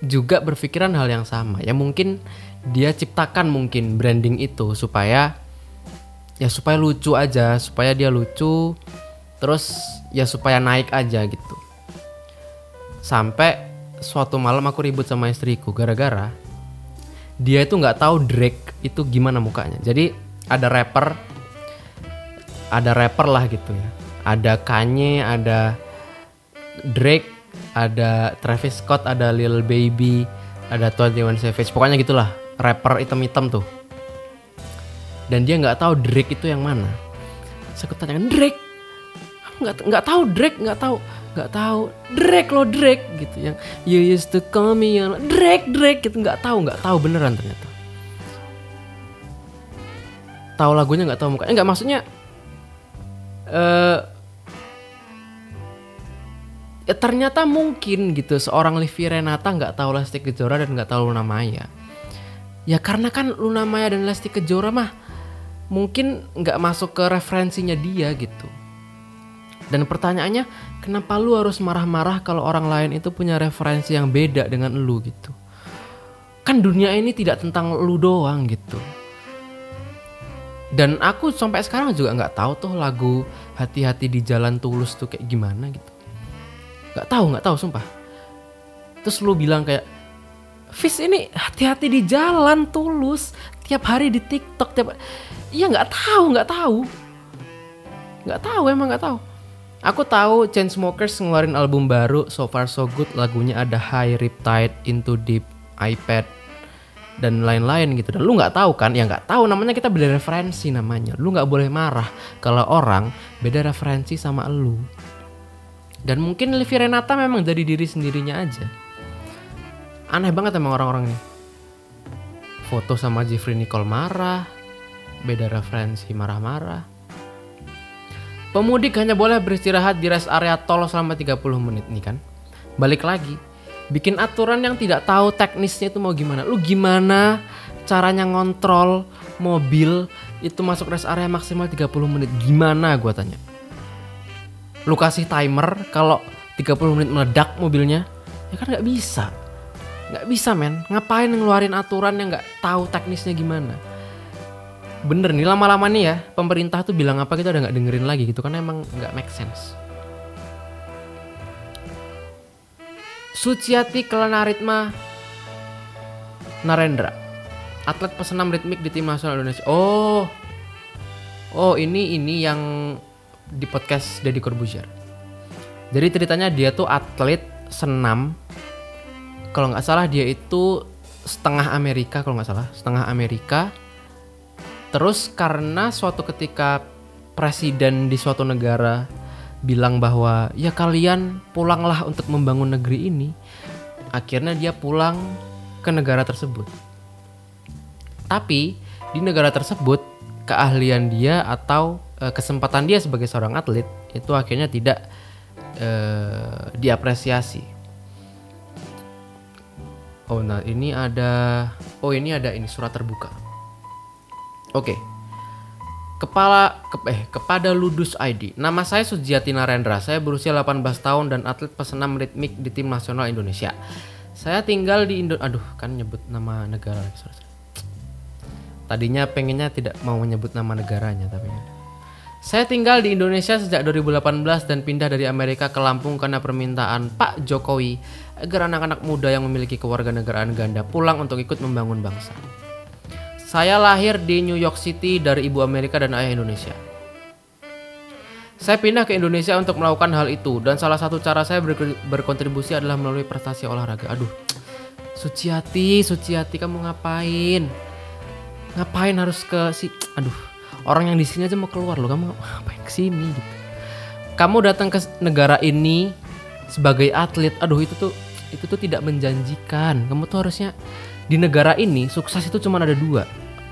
juga berpikiran hal yang sama. Ya mungkin dia ciptakan mungkin branding itu supaya ya supaya lucu aja, supaya dia lucu, terus ya supaya naik aja gitu. Sampai suatu malam aku ribut sama istriku gara-gara dia itu nggak tahu Drake itu gimana mukanya. Jadi ada rapper, ada rapper lah gitu ya. Ada Kanye, ada Drake, ada Travis Scott, ada Lil Baby, ada twenty one Savage. Pokoknya gitulah, rapper hitam-hitam tuh. Dan dia nggak tahu Drake itu yang mana. Saya ketanyakan Drake, nggak nggak tahu Drake, nggak tahu, nggak tahu Drake lo Drake gitu yang you used to call me yang Drake Drake gitu nggak tahu, nggak tahu beneran ternyata. Tahu lagunya nggak tahu mukanya, nggak maksudnya uh, ya ternyata mungkin gitu seorang Livy Renata nggak tahu Lesti Kejora dan nggak tahu Luna Maya ya karena kan Luna Maya dan Lesti Kejora mah mungkin nggak masuk ke referensinya dia gitu. Dan pertanyaannya kenapa lu harus marah-marah kalau orang lain itu punya referensi yang beda dengan lu gitu, kan dunia ini tidak tentang lu doang gitu. Dan aku sampai sekarang juga nggak tahu tuh lagu Hati-Hati di Jalan Tulus tuh kayak gimana gitu. Nggak tahu, nggak tahu sumpah. Terus lu bilang kayak, Fis ini hati-hati di jalan tulus tiap hari di TikTok tiap. Iya nggak tahu, nggak tahu, nggak tahu emang nggak tahu. Aku tahu Chainsmokers ngeluarin album baru So Far So Good, lagunya ada High, Riptide, Into Deep, iPad, dan lain-lain gitu. Dan lu gak tahu kan, ya gak tahu namanya, kita beda referensi namanya. Lu gak boleh marah kalau orang beda referensi sama lu. Dan mungkin Livy Renata memang jadi diri sendirinya aja. Aneh banget emang orang-orangnya. Foto sama Jeffrey Nicole marah, beda referensi marah-marah. Pemudik hanya boleh beristirahat di rest area tol selama tiga puluh menit nih kan. Balik lagi, bikin aturan yang tidak tahu teknisnya itu mau gimana. Lu gimana caranya ngontrol mobil itu masuk rest area maksimal tiga puluh menit? Gimana gua tanya. Lu kasih timer kalau tiga puluh menit meledak mobilnya? Ya kan gak bisa. Gak bisa men. Ngapain ngeluarin aturan yang gak tahu teknisnya gimana? Bener nih lama-lama nih ya, pemerintah tuh bilang apa kita udah gak dengerin lagi gitu. Karena emang gak make sense. Suciati Kelenaritma Narendra, atlet pesenam ritmik di tim nasional Indonesia. Oh, oh ini ini yang di podcast Deddy Corbuzier. Jadi ceritanya dia tuh atlet senam. Kalau nggak salah dia itu setengah Amerika kalau nggak salah, setengah Amerika. Terus karena suatu ketika presiden di suatu negara bilang bahwa ya kalian pulanglah untuk membangun negeri ini, akhirnya dia pulang ke negara tersebut. Tapi di negara tersebut keahlian dia atau e, kesempatan dia sebagai seorang atlet itu akhirnya tidak e, diapresiasi. Oh nah ini ada, oh ini ada ini surat terbuka. Oke. Okay. Kepala ke, eh, kepada Ludus I D. Nama saya Suciati Narendra. Saya berusia delapan belas tahun dan atlet pesenam ritmik di tim nasional Indonesia. Saya tinggal di Indo. Aduh, kan nyebut nama negara. Sorry, sorry. Tadinya pengennya tidak mau menyebut nama negaranya, tapi saya tinggal di Indonesia sejak dua ribu delapan belas dan pindah dari Amerika ke Lampung karena permintaan Pak Jokowi agar anak-anak muda yang memiliki kewarganegaraan ganda pulang untuk ikut membangun bangsa. Saya lahir di New York City dari ibu Amerika dan ayah Indonesia. Saya pindah ke Indonesia untuk melakukan hal itu, dan salah satu cara saya ber- berkontribusi adalah melalui prestasi olahraga. Aduh, Suciati, Suciati kamu ngapain? Ngapain harus ke si? Aduh, orang yang di sini aja mau keluar loh, kamu ngapain ke sini? Gitu. Kamu datang ke negara ini sebagai atlet. Aduh, itu tuh itu tuh tidak menjanjikan. Kamu tuh harusnya di negara ini sukses itu cuma ada dua,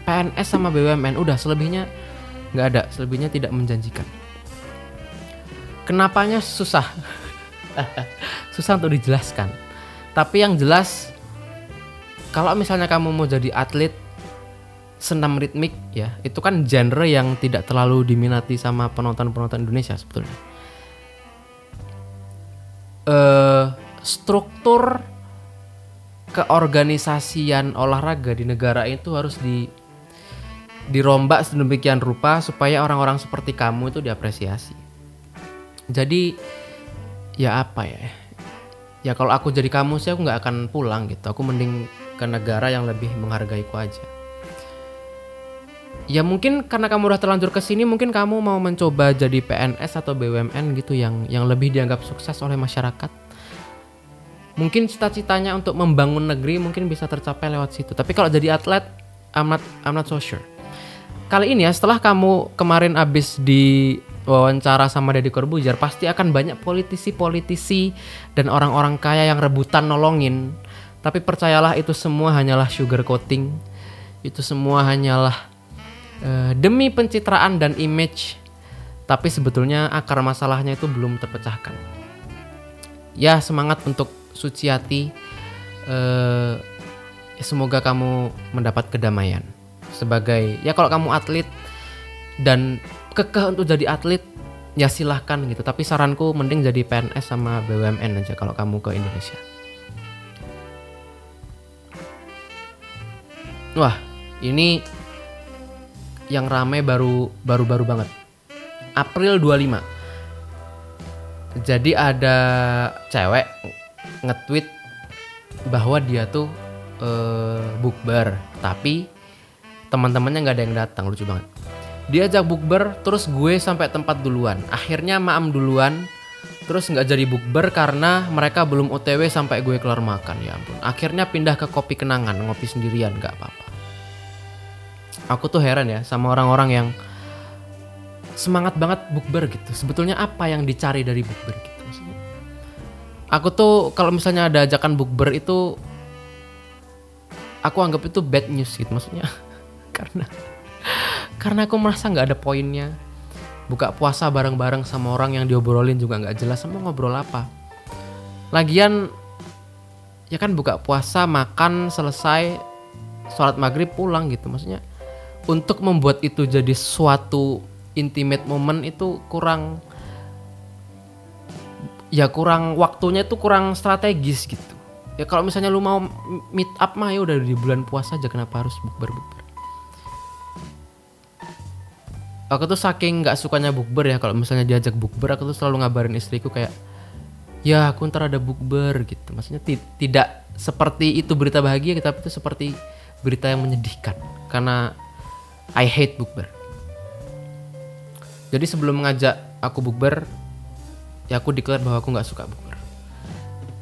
P N S sama B U M N. Udah, selebihnya nggak ada, selebihnya tidak menjanjikan. Kenapanya susah susah untuk dijelaskan, tapi yang jelas kalau misalnya kamu mau jadi atlet senam ritmik ya, itu kan genre yang tidak terlalu diminati sama penonton-penonton Indonesia sebetulnya. Uh, struktur keorganisasian olahraga di negara itu harus di dirombak sedemikian rupa supaya orang-orang seperti kamu itu diapresiasi. Jadi ya apa ya, ya kalau aku jadi kamu sih aku gak akan pulang gitu. Aku mending ke negara yang lebih menghargaiku aja. Ya mungkin karena kamu udah terlanjur kesini, mungkin kamu mau mencoba jadi P N S atau B U M N gitu, yang yang lebih dianggap sukses oleh masyarakat. Mungkin cita-citanya untuk membangun negeri mungkin bisa tercapai lewat situ. Tapi kalau jadi atlet, I'm not, I'm not so sure. Kali ini ya, setelah kamu kemarin abis di wawancara sama Deddy Corbuzier, pasti akan banyak politisi-politisi dan orang-orang kaya yang rebutan nolongin. Tapi percayalah, itu semua hanyalah sugar coating. Itu semua hanyalah uh, demi pencitraan dan image. Tapi sebetulnya akar masalahnya itu belum terpecahkan. Ya, semangat untuk Suciati. Uh, semoga kamu mendapat kedamaian. Sebagai, ya kalau kamu atlet dan kekeh untuk jadi atlet, ya silahkan gitu. Tapi saranku mending jadi P N S sama B U M N aja kalau kamu ke Indonesia. Wah, ini yang rame baru, baru-baru banget. April dua puluh lima. Jadi ada cewek nge-tweet bahwa dia tuh eh, bukber, tapi teman-temannya gak ada yang datang. Lucu banget. Dia ajak bukber, terus gue sampai tempat duluan. Akhirnya maam duluan, terus gak jadi bukber karena mereka belum O T W sampai gue kelar makan. Ya ampun. Akhirnya pindah ke kopi kenangan, ngopi sendirian, gak apa-apa. Aku tuh heran ya sama orang-orang yang semangat banget bukber gitu. Sebetulnya apa yang dicari dari bukber gitu? Aku tuh kalau misalnya ada ajakan bukber itu, aku anggap itu bad news gitu maksudnya. Karena Karena aku merasa gak ada poinnya. Buka puasa bareng-bareng sama orang yang diobrolin juga gak jelas. Sama ngobrol apa? Lagian ya kan buka puasa, makan, selesai, sholat maghrib, pulang gitu. Maksudnya untuk membuat itu jadi suatu intimate moment itu kurang. Ya kurang, waktunya itu kurang strategis gitu. Ya kalau misalnya lu mau meet up mah ya udah di bulan puasa aja, kenapa harus bukber-bukber? Aku tuh saking gak sukanya bukber ya, kalau misalnya diajak bukber aku tuh selalu ngabarin istriku kayak, ya aku ntar ada bukber gitu. Maksudnya t- tidak seperti itu berita bahagia, tapi itu seperti berita yang menyedihkan. Karena I hate bukber. Jadi sebelum ngajak aku bukber, ya aku declare bahwa aku gak suka bukber.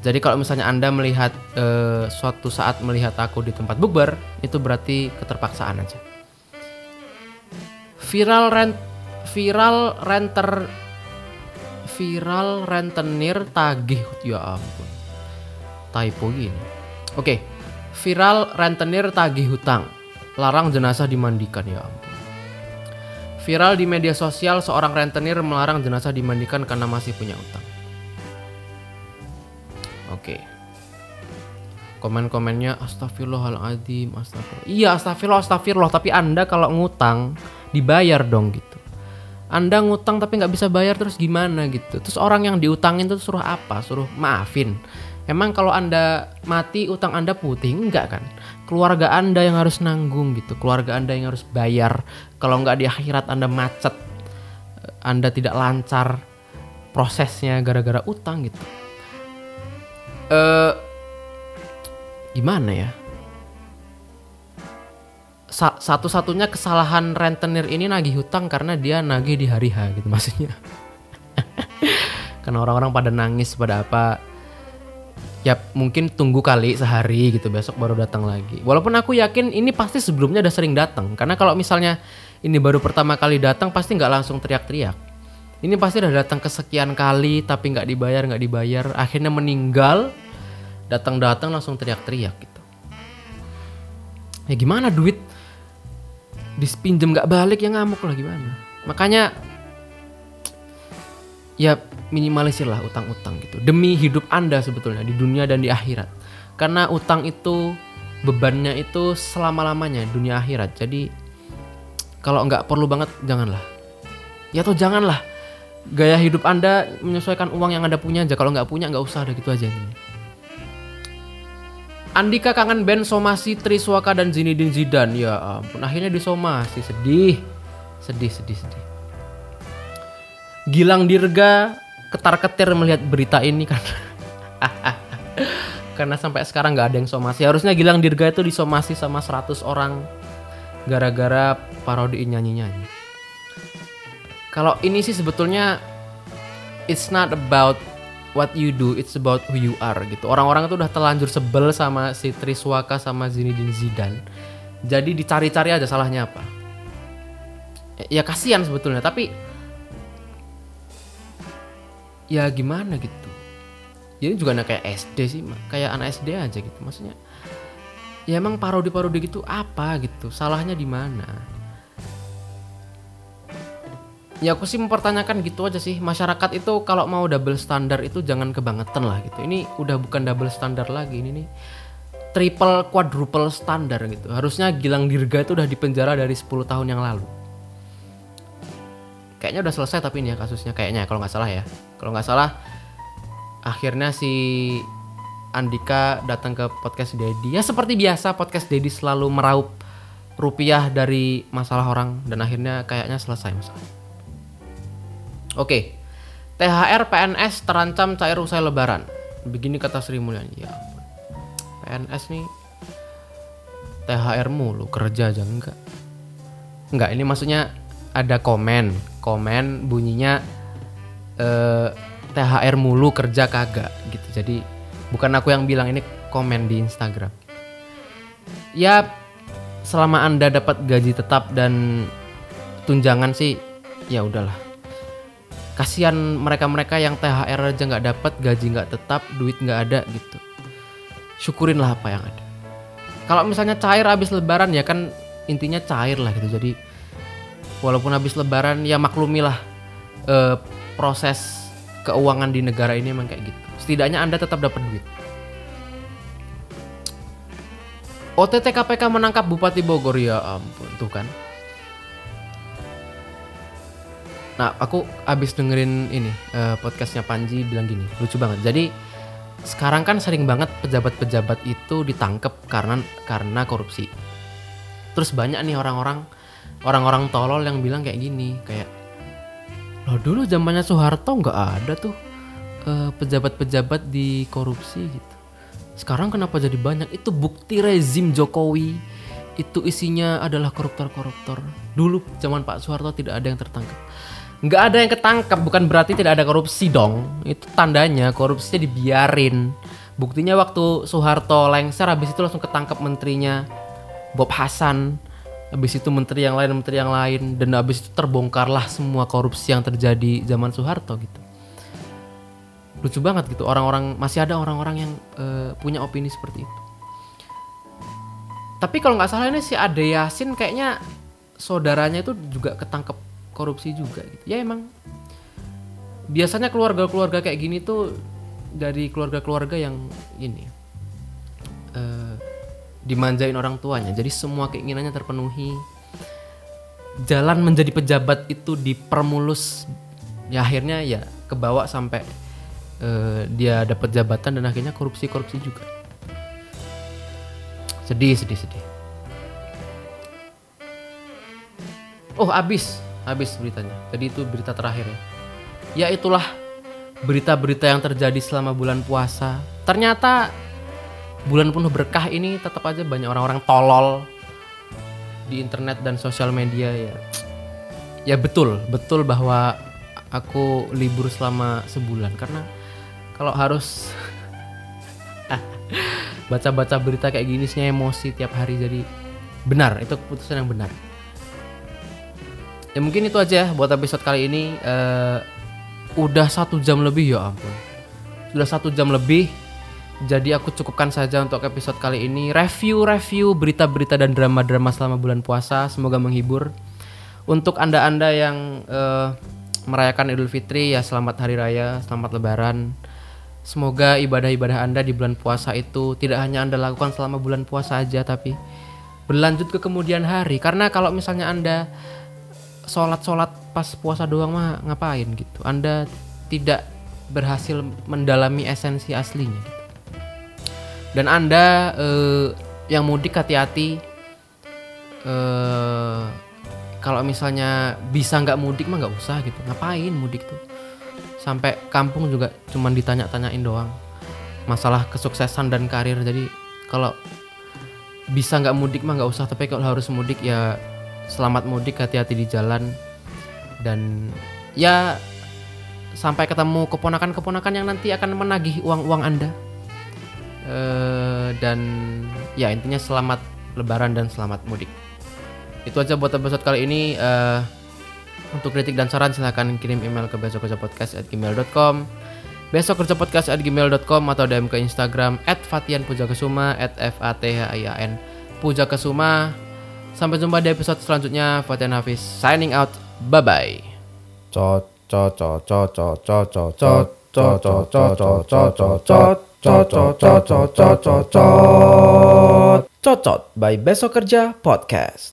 Jadi kalau misalnya Anda melihat eh, suatu saat melihat aku di tempat bukber, itu berarti keterpaksaan aja. Viral rent viral renter viral rentenir tagih, ya ampun. Typo gini. Oke. Viral rentenir tagih hutang, larang jenazah dimandikan, ya ampun. Viral di media sosial, seorang rentenir melarang jenazah dimandikan karena masih punya utang. Oke. Komen-komennya astagfirullahaladzim, astagfirullah. Iya, astagfirullah, astagfirullah. Tapi Anda kalau ngutang dibayar dong gitu. Anda ngutang tapi gak bisa bayar, terus gimana gitu? Terus orang yang diutangin tuh suruh apa? Suruh maafin? Emang kalau Anda mati utang Anda putih? Enggak kan? Keluarga Anda yang harus nanggung gitu. Keluarga Anda yang harus bayar. Kalau gak di akhirat Anda macet, Anda tidak lancar prosesnya gara-gara utang gitu. Eh... Gimana ya? Sa- satu-satunya kesalahan rentenir ini nagih hutang karena dia nagih di hari H gitu maksudnya. karena orang-orang pada nangis pada apa. Ya mungkin tunggu kali sehari gitu, besok baru datang lagi. Walaupun aku yakin ini pasti sebelumnya udah sering datang. Karena kalau misalnya ini baru pertama kali datang pasti gak langsung teriak-teriak. Ini pasti udah datang kesekian kali tapi gak dibayar, gak dibayar. Akhirnya meninggal, datang-datang langsung teriak-teriak gitu. Ya gimana duit dipinjam gak balik, ya ngamuk lah gimana. Makanya ya minimalisirlah utang-utang gitu demi hidup Anda sebetulnya di dunia dan di akhirat. Karena utang itu bebannya itu selama-lamanya dunia akhirat. Jadi kalau nggak perlu banget janganlah. Ya toh janganlah. Gaya hidup Anda menyesuaikan uang yang Anda punya aja. Kalau nggak punya nggak usah, udah gitu aja. Andika kangen band somasi Triswaka dan Zinedine Zidane. Ya ampun, akhirnya disomasi, sedih, sedih, sedih, sedih. Gilang Dirga ketar-ketir melihat berita ini karena karena sampai sekarang gak ada yang somasi. Harusnya Gilang Dirga itu disomasi sama seratus orang gara-gara parodi nyanyi-nyanyi. Kalau ini sih sebetulnya it's not about what you do, it's about who you are gitu. Orang-orang itu udah telanjur sebel sama si Triswaka sama Zinedine Zidane. Jadi dicari-cari aja salahnya apa. Ya kasihan sebetulnya, tapi ya gimana gitu. Jadi juga anak kayak S D sih, kayak anak S D aja gitu. Maksudnya ya emang parodi-parodi gitu apa gitu? Salahnya di mana? Ya aku sih mempertanyakan gitu aja sih. Masyarakat itu kalau mau double standar itu jangan kebangetan lah gitu. Ini udah bukan double standar lagi, ini nih triple quadruple standar gitu. Harusnya Gilang Dirga itu udah dipenjara dari sepuluh tahun yang lalu. Kayaknya udah selesai tapi ini ya kasusnya, kayaknya kalau nggak salah ya. Kalau nggak salah akhirnya si Andika datang ke podcast Deddy. Ya seperti biasa podcast Deddy selalu meraup rupiah dari masalah orang. Dan akhirnya kayaknya selesai masalah. Oke. T H R P N S terancam cair usai lebaran. Begini kata Sri Mulyani. Ya ampun. P N S nih T H R mulu, kerja aja enggak. Enggak, ini maksudnya ada komen, komen bunyinya eh, T H R mulu kerja kagak gitu. Jadi bukan aku yang bilang, ini komen di Instagram. Ya selama Anda dapat gaji tetap dan tunjangan sih ya udahlah. Kasihan mereka-mereka yang T H R aja nggak dapat, gaji nggak tetap, duit nggak ada gitu. Syukurinlah apa yang ada. Kalau misalnya cair abis lebaran ya kan intinya cair lah gitu. Jadi walaupun habis lebaran ya maklumilah e, proses keuangan di negara ini emang kayak gitu. Setidaknya Anda tetap dapat duit. O T T K P K menangkap Bupati Bogor. Ya ampun, tuh kan. Nah aku habis dengerin ini e, podcastnya Panji bilang gini, lucu banget. Jadi sekarang kan sering banget pejabat-pejabat itu ditangkap karena karena korupsi. Terus banyak nih orang-orang Orang-orang tolol yang bilang kayak gini, kayak loh dulu zamannya Soeharto nggak ada tuh eh, pejabat-pejabat di korupsi gitu. Sekarang kenapa jadi banyak? Itu bukti rezim Jokowi. Itu isinya adalah koruptor-koruptor. Dulu zaman Pak Soeharto tidak ada yang tertangkap. Nggak ada yang ketangkap bukan berarti tidak ada korupsi dong. Itu tandanya korupsinya dibiarin. Buktinya waktu Soeharto lengser habis itu langsung ketangkap menterinya Bob Hasan. Habis itu menteri yang lain, menteri yang lain. Dan habis itu terbongkarlah semua korupsi yang terjadi zaman Soeharto gitu. Lucu banget gitu. Orang-orang, masih ada orang-orang yang e, punya opini seperti itu. Tapi kalau gak salah ini si Ade Yasin kayaknya saudaranya itu juga ketangkep korupsi juga gitu. Ya emang biasanya keluarga-keluarga kayak gini tuh dari keluarga-keluarga yang ini Eee dimanjain orang tuanya, jadi semua keinginannya terpenuhi. Jalan menjadi pejabat itu dipermulus, ya akhirnya ya kebawa sampai uh, dia dapat jabatan dan akhirnya korupsi-korupsi juga. Sedih, sedih, sedih. Oh habis, habis beritanya. Tadi itu berita terakhir ya. Ya itulah berita-berita yang terjadi selama bulan puasa. Ternyata bulan penuh berkah ini tetap aja banyak orang-orang tolol di internet dan sosial media ya. Ya betul, betul bahwa aku libur selama sebulan karena kalau harus baca-baca berita kayak gini sih emosi tiap hari, jadi benar itu keputusan yang benar. Ya mungkin itu aja buat episode kali ini. Uh, udah satu jam lebih, ya ampun. Udah satu jam lebih. Jadi aku cukupkan saja untuk episode kali ini. Review-review berita-berita dan drama-drama selama bulan puasa. Semoga menghibur. Untuk anda-anda yang uh, merayakan Idul Fitri, ya selamat Hari Raya, selamat Lebaran. Semoga ibadah-ibadah anda di bulan puasa itu tidak hanya anda lakukan selama bulan puasa aja, tapi berlanjut ke kemudian hari. Karena kalau misalnya anda sholat-sholat pas puasa doang mah ngapain gitu, anda tidak berhasil mendalami esensi aslinya gitu. Dan anda eh, yang mudik hati-hati, eh, kalau misalnya bisa nggak mudik mah nggak usah gitu. Ngapain mudik tuh? Sampai kampung juga cuman ditanya-tanyain doang masalah kesuksesan dan karir. Jadi kalau bisa nggak mudik mah nggak usah. Tapi kalau harus mudik ya selamat mudik, hati-hati di jalan. Dan ya sampai ketemu keponakan-keponakan yang nanti akan menagih uang-uang anda. Uh, dan ya intinya selamat Lebaran dan selamat mudik. Itu aja buat episode kali ini. Uh, untuk kritik dan saran silahkan kirim email ke besokkerjapodcast at gmail dot com, besokkerjapodcast at gmail dot com, atau D M ke Instagram at fathian pujakesuma, at f a t h i a n pujakesuma. Sampai jumpa di episode selanjutnya. Fathian Hafiz signing out. Bye bye. Cot cot cot cot cot cot cot cot cot cot cot cot Cocot, cocot, cocot, cocot, cocot by Besok Kerja Podcast.